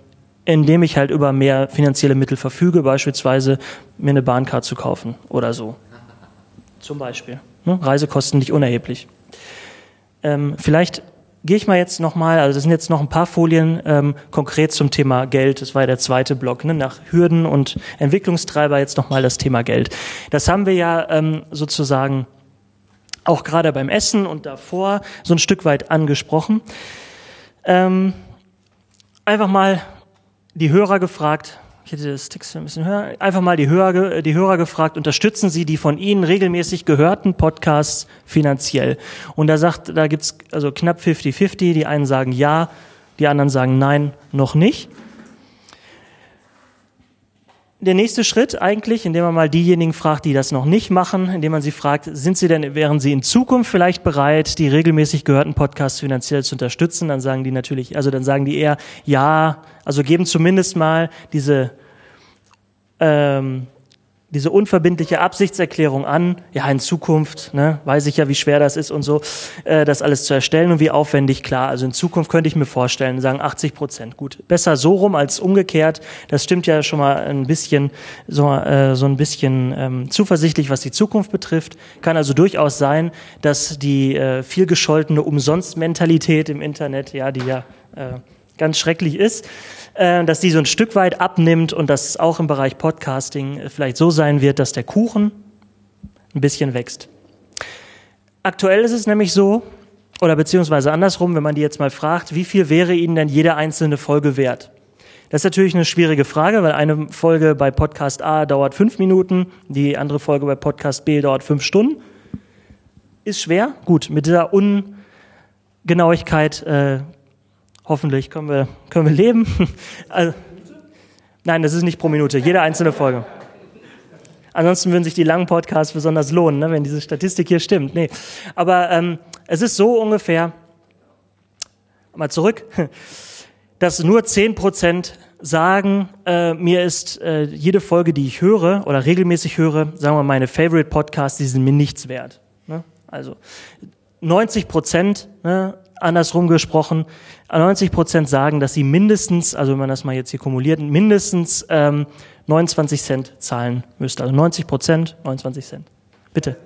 indem ich halt über mehr finanzielle Mittel verfüge, beispielsweise mir eine Bahncard zu kaufen oder so. Zum Beispiel. Ne? Reisekosten nicht unerheblich. Ähm, vielleicht gehe ich mal jetzt nochmal, also das sind jetzt noch ein paar Folien ähm, konkret zum Thema Geld, das war ja der zweite Block, ne? Nach Hürden und Entwicklungstreiber jetzt nochmal das Thema Geld. Das haben wir ja ähm, sozusagen auch gerade beim Essen und davor so ein Stück weit angesprochen. Ähm, einfach mal die Hörer gefragt, ich hätte das Text ein bisschen höher, einfach mal die Hörer, die Hörer gefragt, unterstützen Sie die von Ihnen regelmäßig gehörten Podcasts finanziell? Und da sagt, da gibt's also knapp fifty fifty, die einen sagen ja, die anderen sagen nein, noch nicht. Der nächste Schritt eigentlich, indem man mal diejenigen fragt, die das noch nicht machen, indem man sie fragt, sind sie denn, wären sie in Zukunft vielleicht bereit, die regelmäßig gehörten Podcasts finanziell zu unterstützen? Dann sagen die natürlich, also dann sagen die eher ja, also geben zumindest mal diese, ähm, diese unverbindliche Absichtserklärung an, ja, in Zukunft, ne, weiß ich ja, wie schwer das ist und so, äh, das alles zu erstellen und wie aufwendig, klar, also in Zukunft könnte ich mir vorstellen, sagen achtzig Prozent, gut, besser so rum als umgekehrt, das stimmt ja schon mal ein bisschen, so, äh, so ein bisschen ähm, zuversichtlich, was die Zukunft betrifft, kann also durchaus sein, dass die äh, viel gescholtene Umsonstmentalität im Internet, ja, die ja äh, ganz schrecklich ist, dass die so ein Stück weit abnimmt und dass es auch im Bereich Podcasting vielleicht so sein wird, dass der Kuchen ein bisschen wächst. Aktuell ist es nämlich so, oder beziehungsweise andersrum, wenn man die jetzt mal fragt, wie viel wäre Ihnen denn jede einzelne Folge wert? Das ist natürlich eine schwierige Frage, weil eine Folge bei Podcast A dauert fünf Minuten, die andere Folge bei Podcast B dauert fünf Stunden. Ist schwer. Gut, mit dieser Ungenauigkeit äh, hoffentlich können wir, können wir leben. Also, nein, das ist nicht pro Minute, jede einzelne Folge. Ansonsten würden sich die langen Podcasts besonders lohnen, ne, wenn diese Statistik hier stimmt. Nee. Aber ähm, es ist so ungefähr, mal zurück, dass nur zehn Prozent sagen, äh, mir ist äh, jede Folge, die ich höre oder regelmäßig höre, sagen wir meine Favorite Podcasts, die sind mir nichts wert. Ne? Also neunzig Prozent, ne, andersrum gesprochen, neunzig Prozent sagen, dass sie mindestens, also wenn man das mal jetzt hier kumuliert, mindestens ähm, neunundzwanzig Cent zahlen müsste. Also neunzig Prozent, neunundzwanzig Cent. Bitte.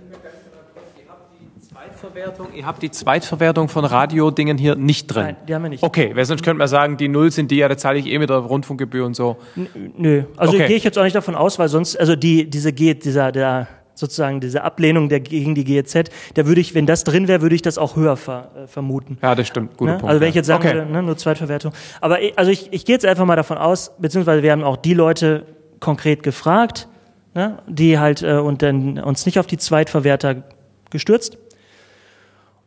Ihr habt die Zweitverwertung von Radiodingen hier nicht drin? Nein, die haben wir nicht. Okay, weil sonst könnte man sagen, die Null sind die, ja, da zahle ich eh mit der Rundfunkgebühr und so. N- nö, also okay. Gehe ich jetzt auch nicht davon aus, weil sonst, also die, diese geht, dieser, der... sozusagen diese Ablehnung der, gegen die G E Z, da würde ich, wenn das drin wäre, würde ich das auch höher ver, äh, vermuten. Ja, das stimmt. Guter ne? Punkt. Also wenn ich jetzt sagen okay. würde, ne, nur Zweitverwertung. Aber ich, also ich, ich gehe jetzt einfach mal davon aus, beziehungsweise wir haben auch die Leute konkret gefragt, ne, die halt äh, und dann uns nicht auf die Zweitverwerter gestürzt.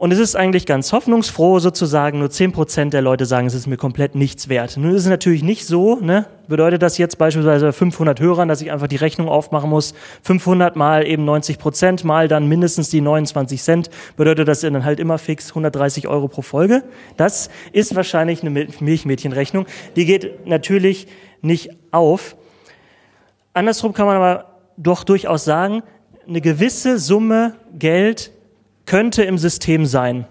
Und es ist eigentlich ganz hoffnungsfroh sozusagen, nur zehn Prozent der Leute sagen, es ist mir komplett nichts wert. Nun ist es natürlich nicht so, ne? Bedeutet das jetzt beispielsweise bei fünfhundert Hörern, dass ich einfach die Rechnung aufmachen muss, fünfhundert mal eben neunzig Prozent mal dann mindestens die neunundzwanzig Cent, bedeutet das dann halt immer fix hundertdreißig Euro pro Folge. Das ist wahrscheinlich eine Milchmädchenrechnung. Die geht natürlich nicht auf. Andersrum kann man aber doch durchaus sagen, eine gewisse Summe Geld könnte im System sein.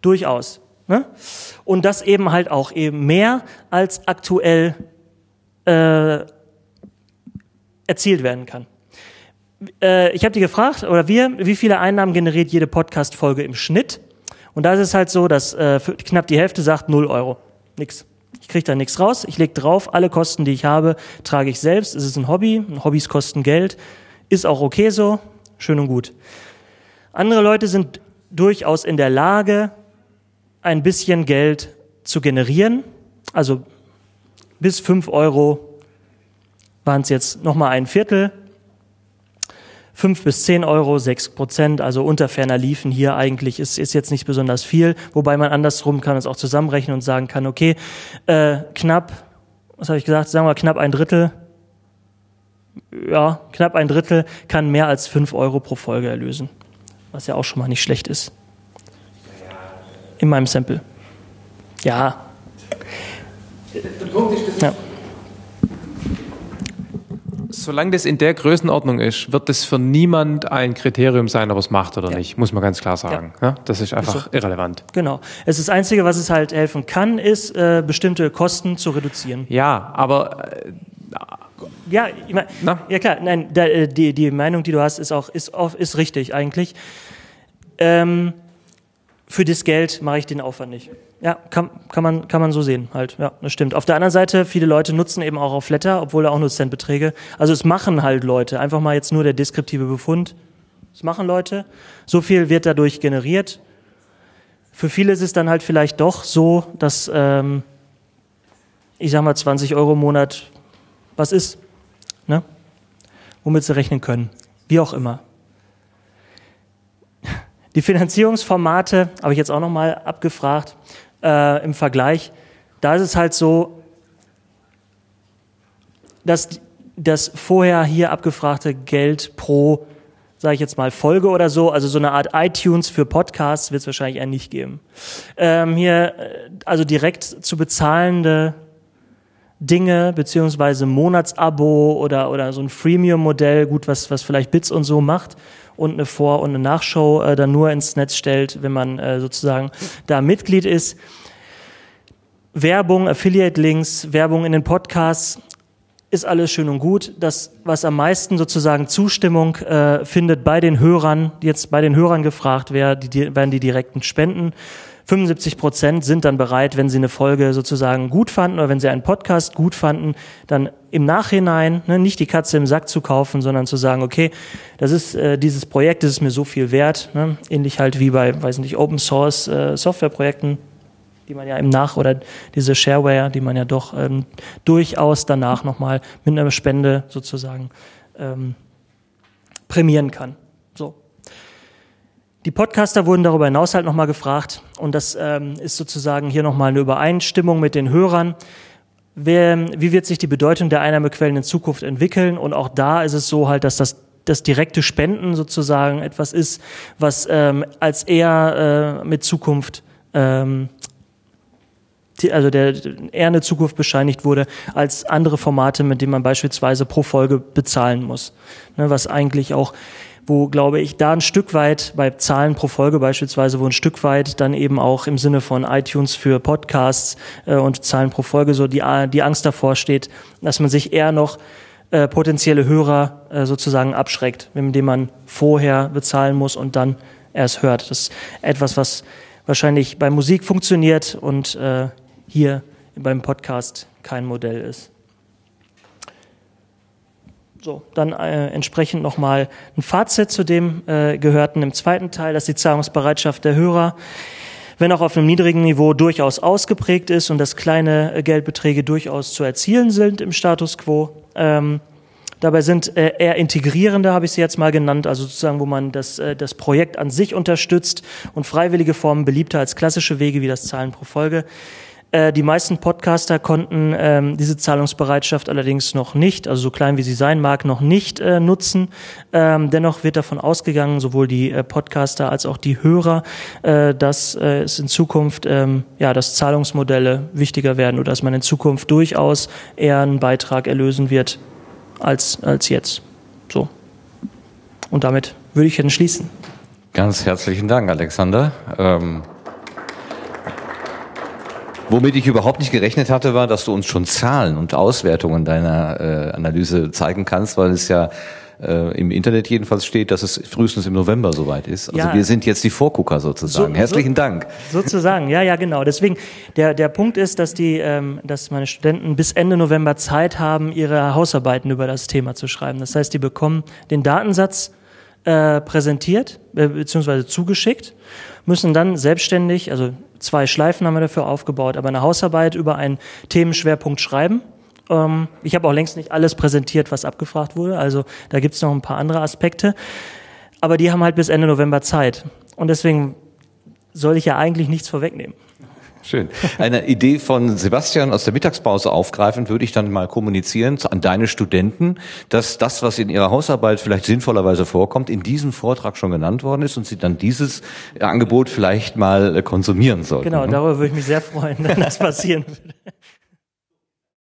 Durchaus. Ne? Und das eben halt auch eben mehr als aktuell äh, erzielt werden kann. äh, ich habe die gefragt, oder wir, wie viele Einnahmen generiert jede Podcast-Folge im Schnitt? Und da ist es halt so, dass äh, knapp die Hälfte sagt null Euro. Nix. Ich kriege da nichts raus. Ich lege drauf, alle Kosten, die ich habe, trage ich selbst. Es ist ein Hobby. Hobbys kosten Geld. Ist auch okay so. Schön und gut. Andere Leute sind durchaus in der Lage, ein bisschen Geld zu generieren. Also bis fünf Euro waren es jetzt nochmal ein Viertel. fünf bis zehn Euro, sechs Prozent, also unter ferner liefen hier eigentlich, ist, ist jetzt nicht besonders viel, wobei man andersrum kann es auch zusammenrechnen und sagen kann, okay, äh, knapp, was habe ich gesagt, sagen wir knapp ein Drittel, ja, knapp ein Drittel kann mehr als fünf Euro pro Folge erlösen, was ja auch schon mal nicht schlecht ist. In meinem Sample. Ja. Ja. Solange das in der Größenordnung ist, wird das für niemand ein Kriterium sein, ob es macht oder ja. nicht, muss man ganz klar sagen. Ja. Das ist einfach ist so. irrelevant. Genau. Es ist das Einzige, was es halt helfen kann, ist, äh, bestimmte Kosten zu reduzieren. Ja, aber... Äh, ja, ich mein, ja, klar. Nein, da, die, die Meinung, die du hast, ist auch ist, ist richtig eigentlich. Ähm, für das Geld mache ich den Aufwand nicht. Ja, kann, kann, man, kann man so sehen halt. Ja, das stimmt. Auf der anderen Seite, viele Leute nutzen eben auch auf Flattr, obwohl da auch nur Centbeträge. Also es machen halt Leute. Einfach mal jetzt nur der deskriptive Befund. Es machen Leute. So viel wird dadurch generiert. Für viele ist es dann halt vielleicht doch so, dass ähm, ich sag mal zwanzig Euro im Monat was ist, ne? Womit sie rechnen können. Wie auch immer. Die Finanzierungsformate habe ich jetzt auch nochmal abgefragt äh, im Vergleich. Da ist es halt so, dass das vorher hier abgefragte Geld pro, sage ich jetzt mal, Folge oder so, also so eine Art iTunes für Podcasts wird es wahrscheinlich eher nicht geben. Ähm, hier also direkt zu bezahlende Dinge, beziehungsweise Monatsabo oder, oder so ein Freemium-Modell, gut, was, was vielleicht Bits und so macht und eine Vor- und eine Nachshow äh, dann nur ins Netz stellt, wenn man äh, sozusagen da Mitglied ist. Werbung, Affiliate-Links, Werbung in den Podcasts, ist alles schön und gut. Das, was am meisten sozusagen Zustimmung äh, findet bei den Hörern, jetzt bei den Hörern gefragt werden, die, die, werden die direkten Spenden. fünfundsiebzig Prozent sind dann bereit, wenn sie eine Folge sozusagen gut fanden oder wenn sie einen Podcast gut fanden, dann im Nachhinein, ne, nicht die Katze im Sack zu kaufen, sondern zu sagen, okay, das ist äh, dieses Projekt, das ist mir so viel wert, ne? Ähnlich halt wie bei, weiß nicht, Open Source äh, Softwareprojekten, die man ja im Nach- oder diese Shareware, die man ja doch ähm, durchaus danach nochmal mit einer Spende sozusagen ähm, prämieren kann. Die Podcaster wurden darüber hinaus halt nochmal gefragt und das ähm, ist sozusagen hier nochmal eine Übereinstimmung mit den Hörern. Wer, wie wird sich die Bedeutung der Einnahmequellen in Zukunft entwickeln? Und auch da ist es so halt, dass das, das direkte Spenden sozusagen etwas ist, was ähm, als eher äh, mit Zukunft, ähm, die, also der, eher eine Zukunft bescheinigt wurde, als andere Formate, mit denen man beispielsweise pro Folge bezahlen muss. Ne, was eigentlich auch... wo, glaube ich, da ein Stück weit, bei Zahlen pro Folge beispielsweise, wo ein Stück weit dann eben auch im Sinne von iTunes für Podcasts äh, und Zahlen pro Folge so die, die Angst davor steht, dass man sich eher noch äh, potenzielle Hörer äh, sozusagen abschreckt, indem man vorher bezahlen muss und dann erst hört. Das ist etwas, was wahrscheinlich bei Musik funktioniert und äh, hier beim Podcast kein Modell ist. So, dann äh, entsprechend nochmal ein Fazit zu dem äh, Gehörten im zweiten Teil, dass die Zahlungsbereitschaft der Hörer, wenn auch auf einem niedrigen Niveau, durchaus ausgeprägt ist und dass kleine äh, Geldbeträge durchaus zu erzielen sind im Status quo. Ähm, dabei sind äh, eher integrierende, habe ich sie jetzt mal genannt, also sozusagen, wo man das, äh, das Projekt an sich unterstützt und freiwillige Formen beliebter als klassische Wege wie das Zahlen pro Folge. Die meisten Podcaster konnten ähm, diese Zahlungsbereitschaft allerdings noch nicht, also so klein wie sie sein mag, noch nicht äh, nutzen. Ähm, dennoch wird davon ausgegangen, sowohl die äh, Podcaster als auch die Hörer, äh, dass äh, es in Zukunft, ähm, ja, dass Zahlungsmodelle wichtiger werden oder dass man in Zukunft durchaus eher einen Beitrag erlösen wird als, als jetzt. So. Und damit würde ich dann schließen. Ganz herzlichen Dank, Alexander. Ähm Womit ich überhaupt nicht gerechnet hatte, war, dass du uns schon Zahlen und Auswertungen deiner äh, Analyse zeigen kannst, weil es ja äh, im Internet jedenfalls steht, dass es frühestens im November soweit ist. Also ja. Wir sind jetzt die Vorgucker sozusagen. So, Herzlichen so, Dank. Sozusagen, ja, ja, genau. Deswegen, der, der Punkt ist, dass, die, ähm, dass meine Studenten bis Ende November Zeit haben, ihre Hausarbeiten über das Thema zu schreiben. Das heißt, die bekommen den Datensatz äh, präsentiert, äh, beziehungsweise zugeschickt, müssen dann selbstständig, also zwei Schleifen haben wir dafür aufgebaut, aber eine Hausarbeit über einen Themenschwerpunkt schreiben. Ähm, ich habe auch längst nicht alles präsentiert, was abgefragt wurde, also da gibt es noch ein paar andere Aspekte, aber die haben halt bis Ende November Zeit und deswegen soll ich ja eigentlich nichts vorwegnehmen. Schön. Eine Idee von Sebastian aus der Mittagspause aufgreifend würde ich dann mal kommunizieren an deine Studenten, dass das, was in ihrer Hausarbeit vielleicht sinnvollerweise vorkommt, in diesem Vortrag schon genannt worden ist und sie dann dieses Angebot vielleicht mal konsumieren sollten. Genau, darüber würde ich mich sehr freuen, wenn das passieren würde.